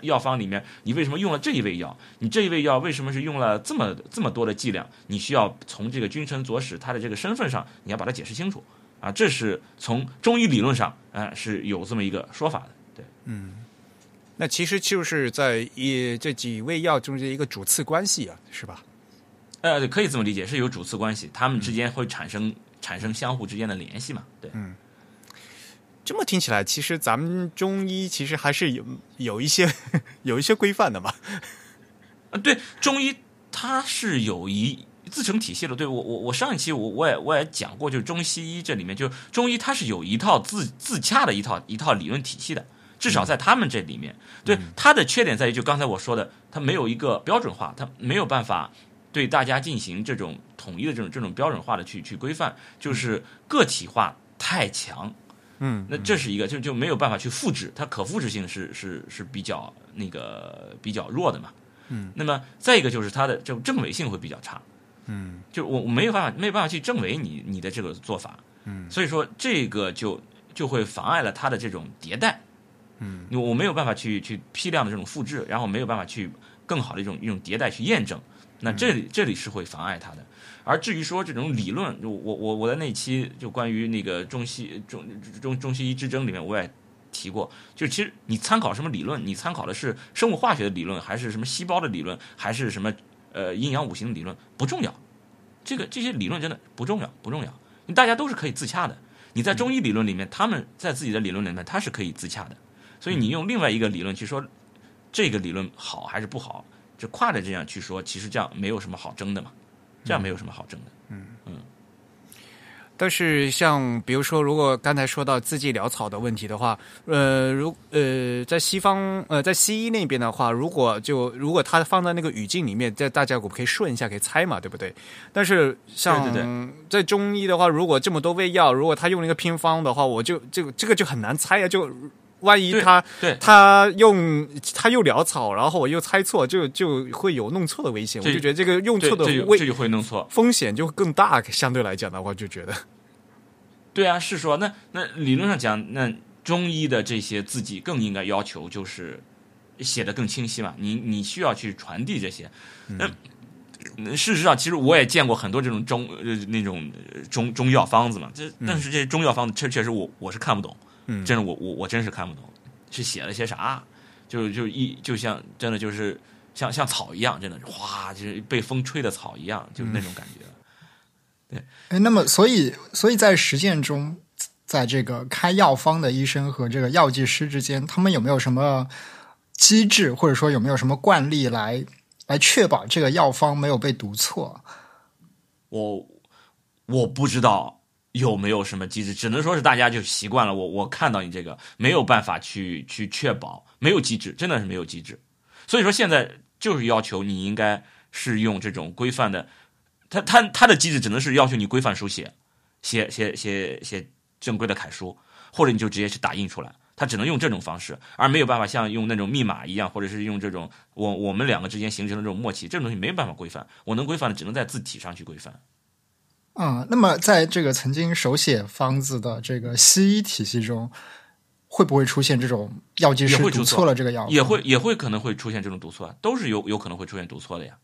药方里面，你为什么用了这一味药？你这一味药为什么是用了这么多的剂量？你需要从这个君臣佐使它的这个身份上，你要把它解释清楚啊！这是从中医理论上是有这么一个说法的，对，那其实就是在这几味药中间一个主次关系啊，是吧？可以这么理解，是有主次关系，它们之间会产生相互之间的联系嘛？对，这么听起来，其实咱们中医其实还是有一些规范的嘛。对，中医它是有一自成体系的。对，我上一期我也讲过，就是中西医这里面，就中医它是有一套自洽的一套理论体系的，至少在他们这里面。对，它的缺点在于，就刚才我说的，它没有一个标准化，它没有办法对大家进行这种统一的这种标准化的去规范，就是个体化太强。那这是一个就没有办法去复制，它可复制性是比较弱的嘛。那么再一个就是它的这种证伪性会比较差。就我没有办法去证伪你的这个做法。所以说这个就会妨碍了它的这种迭代。我没有办法去批量的这种复制，然后没有办法去更好的一种迭代去验证。那这里是会妨碍它的。而至于说这种理论，我在那期就关于那个中西医之争里面我也提过，就其实你参考什么理论，你参考的是生物化学的理论，还是什么细胞的理论，还是什么阴阳五行的理论，不重要。这些理论真的不重要，大家都是可以自洽的。你在中医理论里面，他们在自己的理论里面，他是可以自洽的。所以你用另外一个理论去说这个理论好还是不好，就跨着这样去说，其实这样没有什么好争的嘛。这样没有什么好争的。但是像比如说，如果刚才说到自剂疗草的问题的话，在西医那边的话，如果它放在那个语境里面，在大家我们可以顺一下，可以猜嘛，对不对？但是像在中医的话，如果这么多味药，如果他用了一个偏方的话，我就这个就很难猜呀，就。万一他又潦草，然后我又猜错，就会有弄错的危险。我就觉得这个用错的这就会弄错，风险就更大。相对来讲的话，就觉得对啊，是说那理论上讲，那中医的这些字迹更应该要求就是写得更清晰嘛。你需要去传递这些。事实上，其实我也见过很多这种中药方子嘛。但是这些中药方子确实我是看不懂。真的我真是看不懂是写了些啥，就像真的就是像草一样，真的哗，就是被风吹的草一样，就是那种感觉。对，那么所以在实践中，在这个开药方的医生和这个药剂师之间，他们有没有什么机制，或者说有没有什么惯例来确保这个药方没有被读错？我不知道。有没有什么机制？只能说是大家就习惯了。我看到你这个没有办法去确保，没有机制，真的是没有机制。所以说现在就是要求你应该是用这种规范的，它的机制只能是要求你规范书写正规的楷书，或者你就直接去打印出来，它只能用这种方式，而没有办法像用那种密码一样，或者是用这种我们两个之间形成的这种默契，这种东西没有办法规范。我能规范的只能在字体上去规范。那么在这个曾经手写方字的这个西医体系中，会不会出现这种药剂师读错了这个药？也会可能会出现这种读错，都是有可能会出现读错的呀。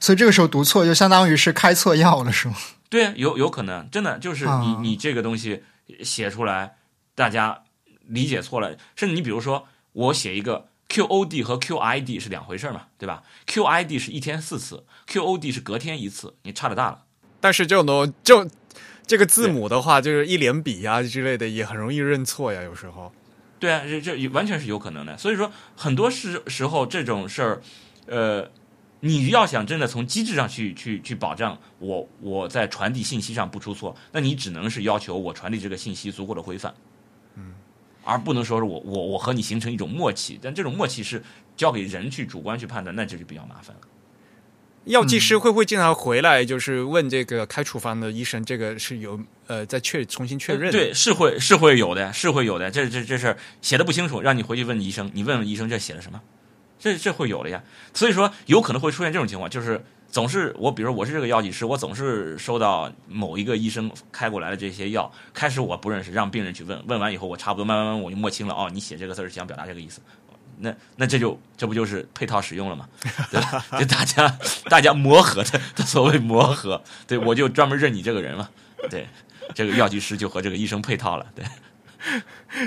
所以这个时候读错就相当于是开错药了，是吗？对，有可能，真的就是你这个东西写出来，大家理解错了，甚至你比如说我写一个 QOD 和 QID 是两回事嘛，对吧？ QID 是一天4次， QOD 是隔天1次，你差得大了。但是这个字母的话，就是一连笔啊之类的，也很容易认错呀，有时候。对啊，这完全是有可能的。所以说，很多时候这种事儿，你要想真的从机制上去保障我在传递信息上不出错，那你只能是要求我传递这个信息足够的规范，而不能说是我和你形成一种默契，但这种默契是交给人去主观去判断，那就是比较麻烦了。药剂师会不会经常回来，就是问这个开处方的医生，这个是有再重新确认？对，是会有的，是会有的。这事写的不清楚，让你回去问医生，你问问医生这写的什么？这会有的呀。所以说有可能会出现这种情况，就是总是我比如我是这个药剂师，我总是收到某一个医生开过来的这些药，开始我不认识，让病人去问完以后，我差不多慢慢我就摸清了，你写这个字是想表达这个意思，那这不就是配套使用了吗？对吧？就大家磨合的，所谓磨合，对，我就专门认你这个人了，对，这个药剂师就和这个医生配套了，对。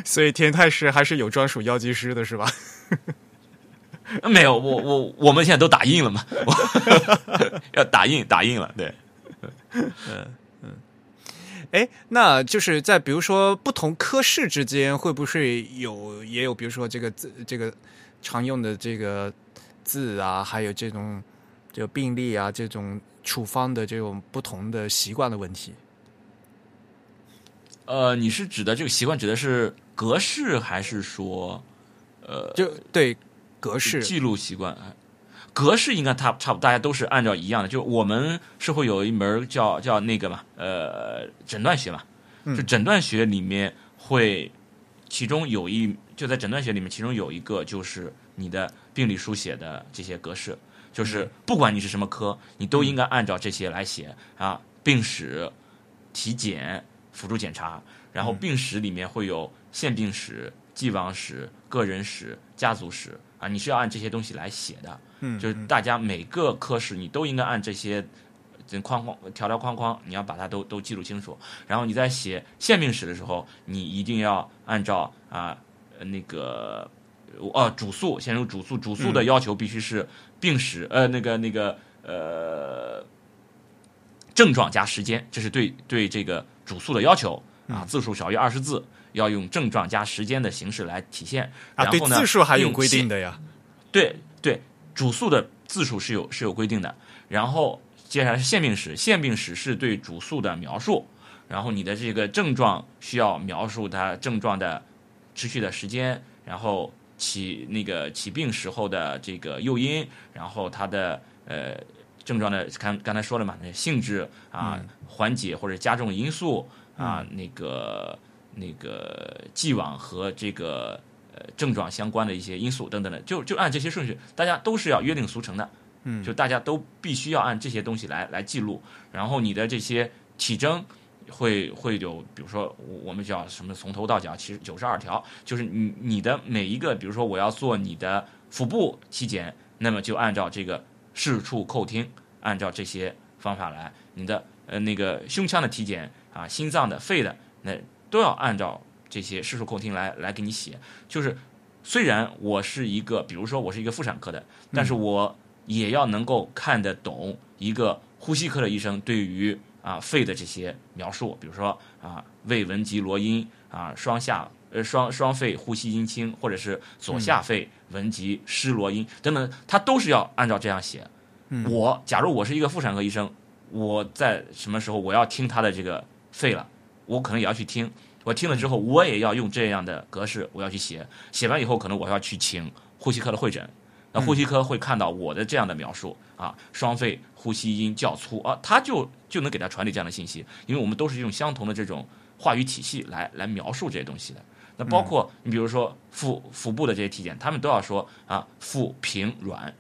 所以天泰师还是有专属药剂师的，是吧？没有，我们现在都打印了嘛，要打印了，对。那就是在比如说不同科室之间，会不会也有比如说这个常用的这个字啊，还有这种就病例啊，这种处方的这种不同的习惯的问题？你是指的这个习惯指的是格式，还是说就对？格式记录习惯，格式应该差不多，大家都是按照一样的。就我们是会有一门叫那个嘛，诊断学嘛。就诊断学里面会，在诊断学里面，其中有一个就是你的病理书写的这些格式，就是不管你是什么科，你都应该按照这些来写啊。病史、体检、辅助检查，然后病史里面会有现病史、既往史、个人史、家族史。你是要按这些东西来写的，就是大家每个科室你都应该按这些条条框框，你要把它都记录清楚。然后你在写现病史的时候，你一定要按照主诉，先说主诉的要求必须是病史症状加时间，这是对这个主诉的要求啊，字数少于20字。要用症状加时间的形式来体现，然后呢，对字数还有规定的呀。对，主诉的字数是有规定的。然后接下来是现病史，现病史是对主诉的描述。然后你的这个症状需要描述它症状的持续的时间，然后起病时候的这个诱因，然后它的症状的刚才说了嘛，性质啊、缓解或者加重因素啊、那个既往和这个症状相关的一些因素等等的，就按这些顺序，大家都是要约定俗成的，就大家都必须要按这些东西来记录。然后你的这些体征会有，比如说我们叫什么从头到脚，其实92条，就是你的每一个，比如说我要做你的腹部体检，那么就按照这个视触叩听，按照这些方法来。你的那个胸腔的体检啊，心脏的、肺的那。都要按照这些视触叩听来给你写。就是虽然我是一个，比如说我是一个妇产科的，但是我也要能够看得懂一个呼吸科的医生对于肺的这些描述，比如说胃纹及罗音啊，双肺呼吸音清，或者是左下肺纹及湿罗音等等，他都是要按照这样写。我假如我是一个妇产科医生，我在什么时候我要听他的这个肺了？我可能也要去听，我听了之后，我也要用这样的格式，我要去写。写完以后，可能我要去请呼吸科的会诊，那呼吸科会看到我的这样的描述啊，双肺呼吸音较粗啊，他就能给他传递这样的信息，因为我们都是用相同的这种话语体系来描述这些东西的。那包括你比如说腹部的这些体检，他们都要说啊腹平软，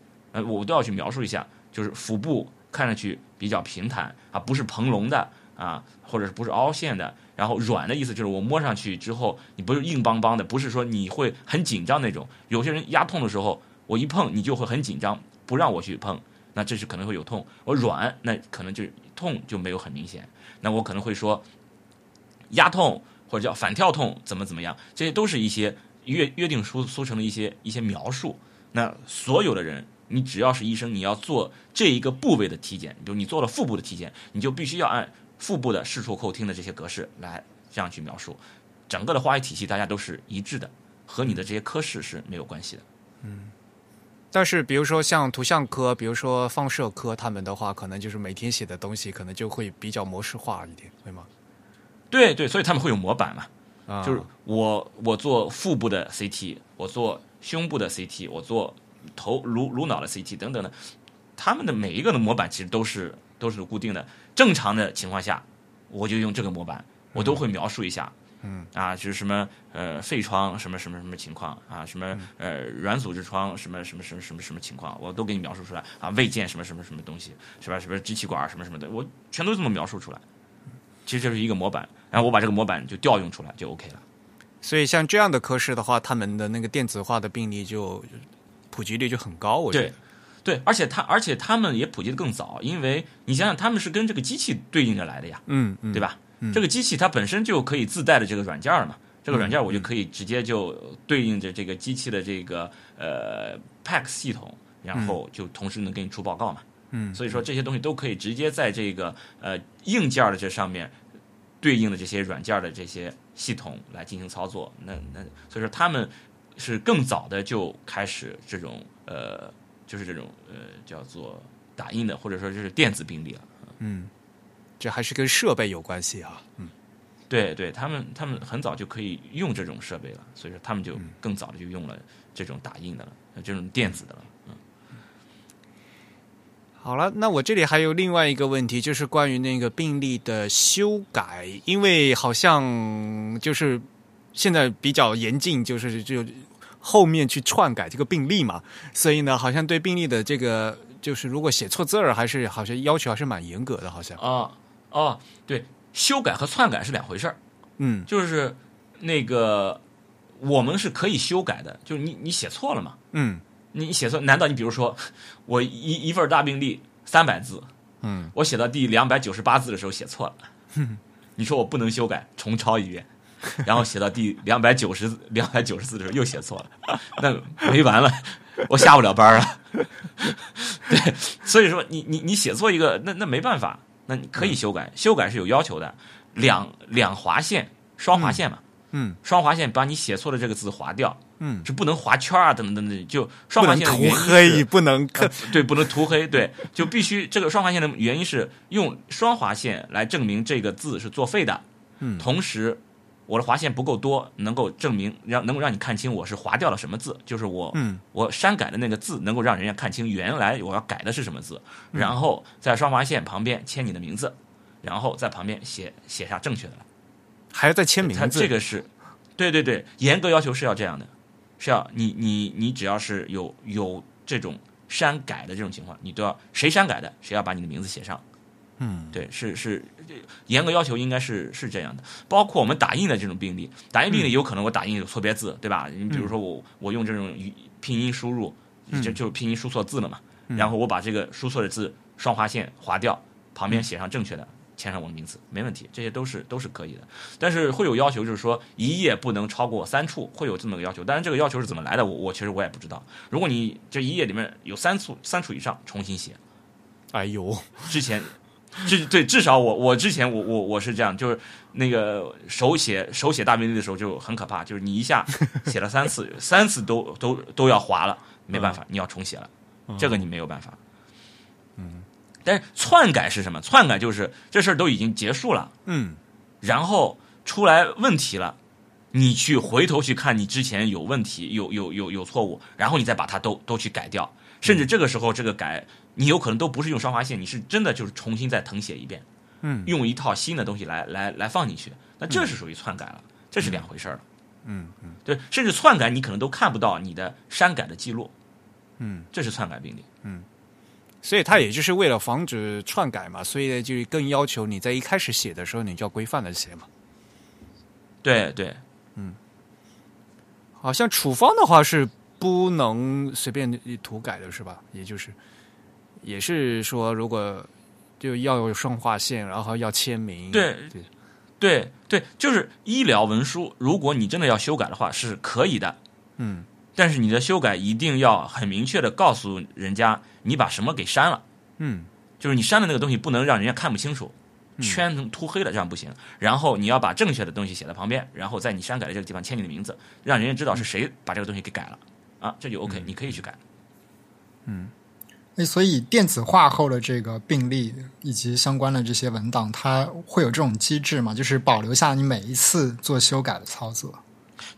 我都要去描述一下，就是腹部看上去比较平坦啊，不是蓬隆的啊，或者是不是凹陷的。然后软的意思就是我摸上去之后，你不是硬邦邦的，不是说你会很紧张那种。有些人压痛的时候，我一碰你就会很紧张，不让我去碰，那这是可能会有痛。我软，那可能就痛就没有很明显。那我可能会说压痛或者叫反跳痛怎么样，这些都是一些约定俗成的一些描述。那所有的人，你只要是医生，你要做这一个部位的体检，比如你做了腹部的体检，你就必须要按腹部的视触叩听的这些格式来这样去描述。整个的话语体系大家都是一致的，和你的这些科室是没有关系的。嗯，但是比如说像图像科，比如说放射科，他们的话可能就是每天写的东西可能就会比较模式化一点，会吗？对对，所以他们会有模板嘛。啊，就是我做腹部的 CT， 我做胸部的 CT， 我做头颅脑的 CT 等等的，他们的每一个的模板其实都是固定的。正常的情况下，我就用这个模板，我都会描述一下。嗯啊，就是什么肺窗什么情况啊，什么软组织窗什么情况，我都给你描述出来啊。胃镜什么东西是吧？什么支气管什么的，我全都这么描述出来。其实就是一个模板，然后我把这个模板就调用出来就 OK 了。所以像这样的科室的话，他们的那个电子化的病例就普及率就很高，我觉得。对，而且他们也普及的更早，因为你想想，他们是跟这个机器对应着来的呀，嗯，对吧？这个机器它本身就可以自带的这个软件嘛，这个软件我就可以直接就对应着这个机器的这个PACS 系统，然后就同时能给你出报告嘛。嗯，所以说这些东西都可以直接在这个硬件的这上面对应的这些软件的这些系统来进行操作。那所以说他们是更早的就开始这种就是这种叫做打印的，或者说就是电子病历了。嗯，这还是跟设备有关系啊。嗯，对对，他们很早就可以用这种设备了，所以说他们就更早的就用了这种打印的了，这种电子的了。嗯，好了，那我这里还有另外一个问题，就是关于那个病历的修改，因为好像就是现在比较严禁，就是就后面去篡改这个病历嘛，所以呢，好像对病历的这个，就是如果写错字儿，还是好像要求还是蛮严格的，好像。哦，对，修改和篡改是两回事儿。嗯，就是那个我们是可以修改的，就是你写错了嘛。嗯，你写错，难道你比如说我一份大病历300字，嗯，我写到第298字的时候写错了，你说我不能修改，重抄一遍。然后写到第290字的时候又写错了，那没完了，我下不了班啊。对，所以说你写错一个，那没办法，那你可以修改，修改是有要求的，两划线，双划线嘛，嗯，双划线把你写错的这个字划掉，嗯，就不能划圈啊，等等，就双划线的原因是涂黑，不能对，不能涂黑，对，就必须这个双划线的原因是用双划线来证明这个字是作废的，嗯，同时。我的划线不够多，能够证明能够让你看清我是划掉了什么字，就是我删改的那个字能够让人家看清原来我要改的是什么字，然后在双划线旁边签你的名字，然后在旁边写下正确的来，还要再签名字。这个是，对对对，严格要求是要这样的，是要你只要是有这种删改的这种情况，你都要谁删改的谁要把你的名字写上。嗯，对，是，严格要求应该是这样的。包括我们打印的这种病例，打印病例有可能我打印有错别字，对吧？你比如说我用这种拼音输入，就是拼音输错字了嘛。然后我把这个输错的字双划线划掉，旁边写上正确的，签上我的名字，没问题，这些都是可以的。但是会有要求，就是说一页不能超过3处，会有这么个要求。当然这个要求是怎么来的，我其实也不知道。如果你这一页里面有3处以上，重新写。哎呦，之前。对，至少我之前是这样，就是那个手写大病历的时候就很可怕，就是你一下写了3次，3次都要划了，没办法，你要重写了，这个你没有办法。嗯，但是篡改是什么？篡改就是这事儿都已经结束了，嗯，然后出来问题了，你去回头去看你之前有问题有错误，然后你再把它都去改掉，甚至这个时候这个改。你有可能都不是用双划线，你是真的就是重新再誊写一遍，用一套新的东西来放进去，那这是属于篡改了，这是两回事了。嗯，对，甚至篡改你可能都看不到你的删改的记录，这是篡改病例。所以它也就是为了防止篡改嘛，所以就更要求你在一开始写的时候你就要规范的写嘛。对，好像处方的话是不能随便涂改的是吧？也是说如果就要有双划线，然后要签名。对，就是医疗文书，如果你真的要修改的话是可以的，但是你的修改一定要很明确的告诉人家你把什么给删了，就是你删的那个东西不能让人家看不清楚，圈成涂黑了，这样不行。然后你要把正确的东西写在旁边，然后在你删改的这个地方签你的名字，让人家知道是谁把这个东西给改了啊，这就 OK，你可以去改。所以电子化后的这个病例以及相关的这些文档，它会有这种机制吗？就是保留下你每一次做修改的操作。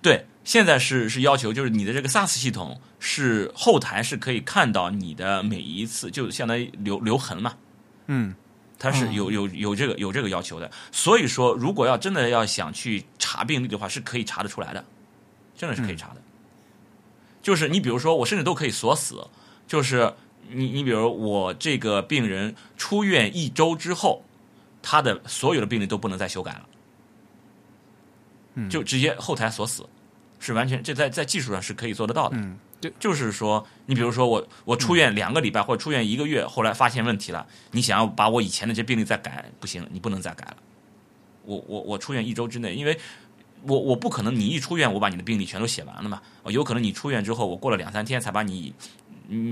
对，现在是要求，就是你的这个 SaaS 系统是后台是可以看到你的每一次，就相当于留痕嘛。它是有这个要求的。所以说，如果要真的要想去查病例的话，是可以查得出来的，真的是可以查的。就是你比如说，我甚至都可以锁死，就是。你比如我这个病人出院1周之后，他的所有的病例都不能再修改了，就直接后台锁死，是完全这在技术上是可以做得到的。就是说，你比如说我出院2个礼拜或者出院1个月，后来发现问题了，你想要把我以前的这病例再改，不行，你不能再改了。我出院1周之内，因为我不可能你一出院我把你的病例全都写完了嘛，有可能你出院之后我过了2-3天才把你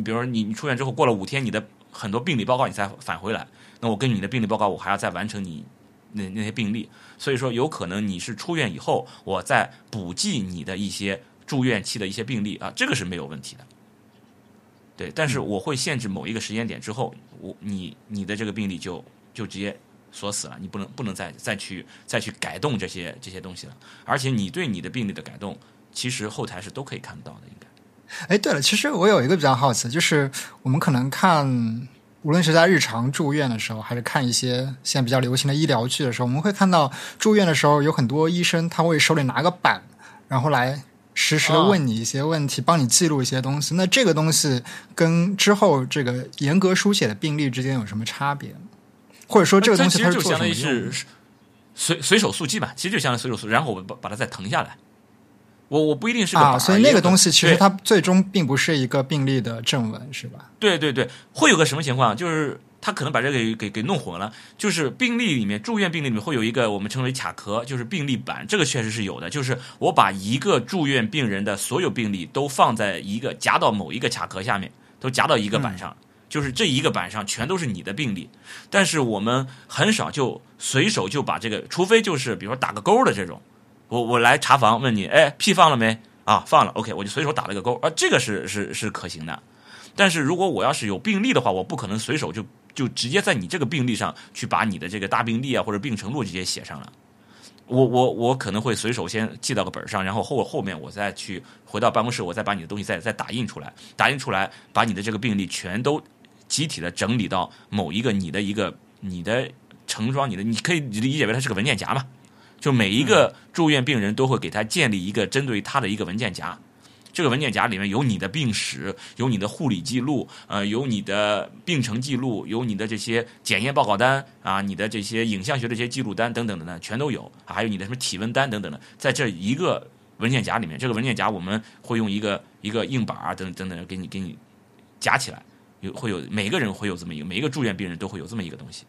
比如说你出院之后过了5天，你的很多病理报告你才返回来，那我根据你的病理报告我还要再完成你那些病例，所以说有可能你是出院以后我再补记你的一些住院期的一些病例啊，这个是没有问题的。对，但是我会限制某一个时间点之后，你的这个病例就直接锁死了，你不能再去改动这些东西了，而且你对你的病例的改动其实后台是都可以看到的，应该。哎，对了，其实我有一个比较好奇，就是我们可能看，无论是在日常住院的时候，还是看一些现在比较流行的医疗剧的时候，我们会看到住院的时候有很多医生他会手里拿个板，然后来实时的问你一些问题，帮你记录一些东西。那这个东西跟之后这个严格书写的病例之间有什么差别？或者说这个东西它是做什么用？其实就相当于是随手速记吧，其实就相当于随手速，然后我把它再腾下来。我不一定是个板，所以那个东西其实它最终并不是一个病例的正文，是吧？对，会有个什么情况？就是他可能把这个给弄混了。就是病例里面，住院病例里面会有一个我们称为卡壳，就是病例板，这个确实是有的。就是我把一个住院病人的所有病例都放在一个夹到某一个卡壳下面，都夹到一个板上，就是这一个板上全都是你的病例。但是我们很少就随手就把这个，除非就是比如说打个勾的这种。我来查房问你，哎，屁放了没啊？放了 ，OK， 我就随手打了个勾啊，这个是可行的。但是如果我要是有病例的话，我不可能随手就直接在你这个病例上去把你的这个大病例啊或者病程录直接写上了。我可能会随手先记到个本上，然后后面我再去回到办公室，我再把你的东西再打印出来，把你的这个病例全都集体的整理到某一个你的成装，你可以理解为它是个文件夹嘛。就每一个住院病人都会给他建立一个针对他的一个文件夹，这个文件夹里面有你的病史，有你的护理记录，有你的病程记录，有你的这些检验报告单啊，你的这些影像学的这些记录单等等的全都有，还有你的什么体温单等等的，在这一个文件夹里面，这个文件夹我们会用一个硬板啊等等给你夹起来，会有每个人会有这么一个，每一个住院病人都会有这么一个东西。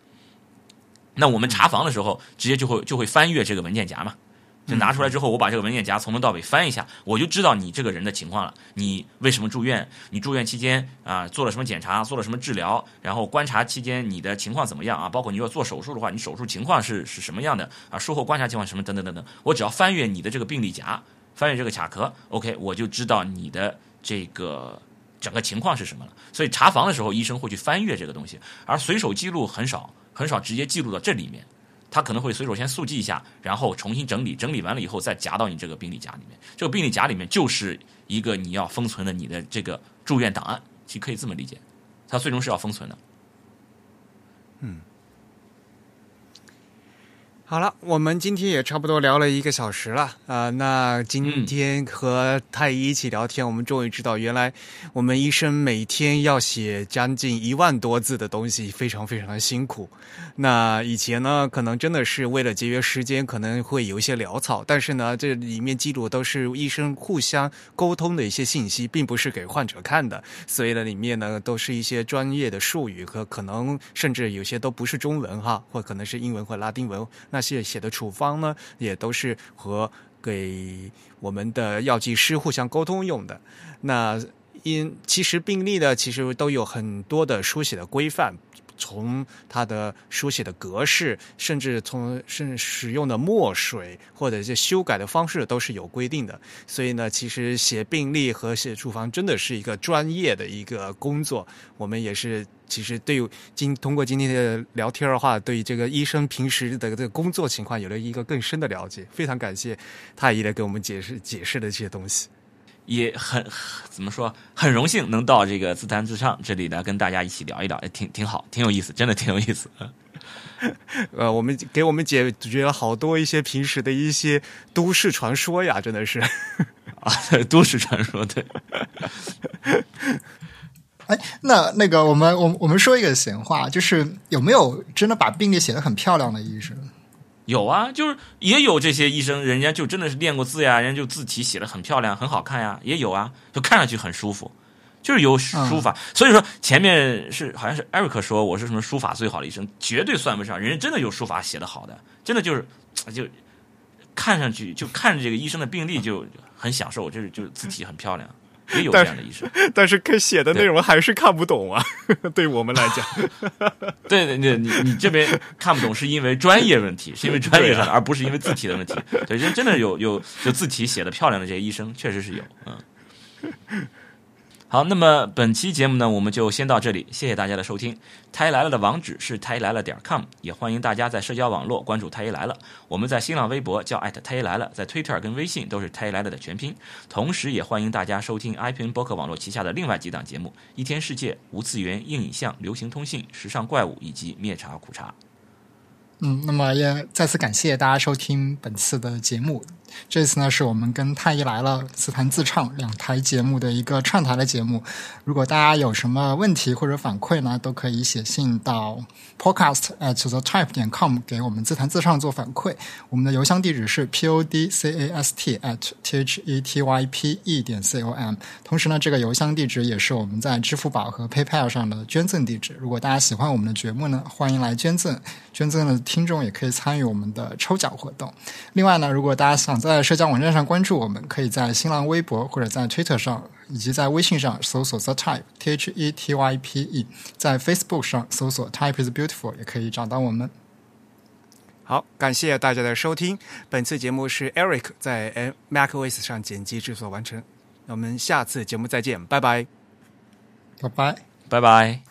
那我们查房的时候，直接就会翻阅这个文件夹嘛，就拿出来之后，我把这个文件夹从头到尾翻一下，我就知道你这个人的情况了。你为什么住院？你住院期间啊，做了什么检查？做了什么治疗？然后观察期间你的情况怎么样啊？包括你要做手术的话，你手术情况是什么样的啊？术后观察情况什么等等等等。我只要翻阅你的这个病历夹，翻阅这个卡壳 ，OK， 我就知道你的这个整个情况是什么了。所以查房的时候，医生会去翻阅这个东西，而随手记录很少直接记录到这里面，他可能会随手先速记一下，然后重新整理，整理完了以后再夹到你这个病历夹里面。这个病历夹里面就是一个你要封存的你的这个住院档案，其实可以这么理解，它最终是要封存的。好了，我们今天也差不多聊了1个小时了啊、那今天和太医一起聊天，我们终于知道，原来我们医生每天要写将近1万多字的东西，非常非常的辛苦。那以前呢，可能真的是为了节约时间，可能会有一些潦草，但是呢，这里面记录都是医生互相沟通的一些信息，并不是给患者看的，所以呢，里面呢都是一些专业的术语和可能甚至有些都不是中文哈，或可能是英文或拉丁文那。写的处方呢，也都是和给我们的药剂师互相沟通用的。那其实病历呢，其实都有很多的书写的规范，从它的书写的格式，甚至从使用的墨水或者是修改的方式都是有规定的。所以呢，其实写病历和写处方真的是一个专业的一个工作。我们也是。其实对于通过今天的聊天的话，对于这个医生平时的这个工作情况有了一个更深的了解。非常感谢太医来给我们解释的这些东西，也很怎么说，很荣幸能到这个自弹自唱这里呢，跟大家一起聊一聊，挺好，挺有意思，真的挺有意思。我们给我们解决了好多一些平时的一些都市传说呀，真的是啊，都市传说对。哎，那个我们说一个闲话，就是有没有真的把病历写得很漂亮的医生？有啊，就是也有这些医生，人家就真的是练过字呀，人家就字体写得很漂亮，很好看呀，也有啊，就看上去很舒服，就是有书法。所以说前面是好像是 Eric 说我是什么书法最好的医生，绝对算不上，人家真的有书法写得好的，真的就看上去就看着这个医生的病历就很享受，就是字体很漂亮。也有这样的医生，但是可写的内容还是看不懂啊。对我们来讲，对，你这边看不懂是因为专业问题，是因为专业上的，而不是因为字体的问题。对，人真的有字体写的漂亮的这些医生，确实是有。嗯，好，那么本期节目呢，我们就先到这里，谢谢大家的收听。太医来了的网址是太医来了.com， 也欢迎大家在社交网络关注太医来了。我们在新浪微博叫@太医来了，在 Twitter 跟微信都是太医来了的全拼。同时也欢迎大家收听 IPN 播客网络旗下的另外几档节目：一天世界、无次元、硬影像、流行通信、时尚怪物以及灭茶苦茶。那么也再次感谢大家收听本次的节目。这次呢是我们跟太医来了自弹自唱两台节目的一个串台的节目。如果大家有什么问题或者反馈呢，都可以写信到 podcast@thetype.com 给我们自弹自唱做反馈。我们的邮箱地址是 podcast@thetype.com。同时呢，这个邮箱地址也是我们在支付宝和 PayPal 上的捐赠地址。如果大家喜欢我们的节目呢，欢迎来捐赠。捐赠的听众也可以参与我们的抽奖活动。另外呢，如果大家想在社交网站上关注我们，可以在新浪微博或者在 Twitter 上以及在微信上搜索 The Type THETYPE， 在 Facebook 上搜索 Type is Beautiful 也可以找到我们。好，感谢大家的收听，本次节目是 Eric 在 MacOS 上剪辑制作完成，我们下次节目再见，拜拜拜拜拜拜。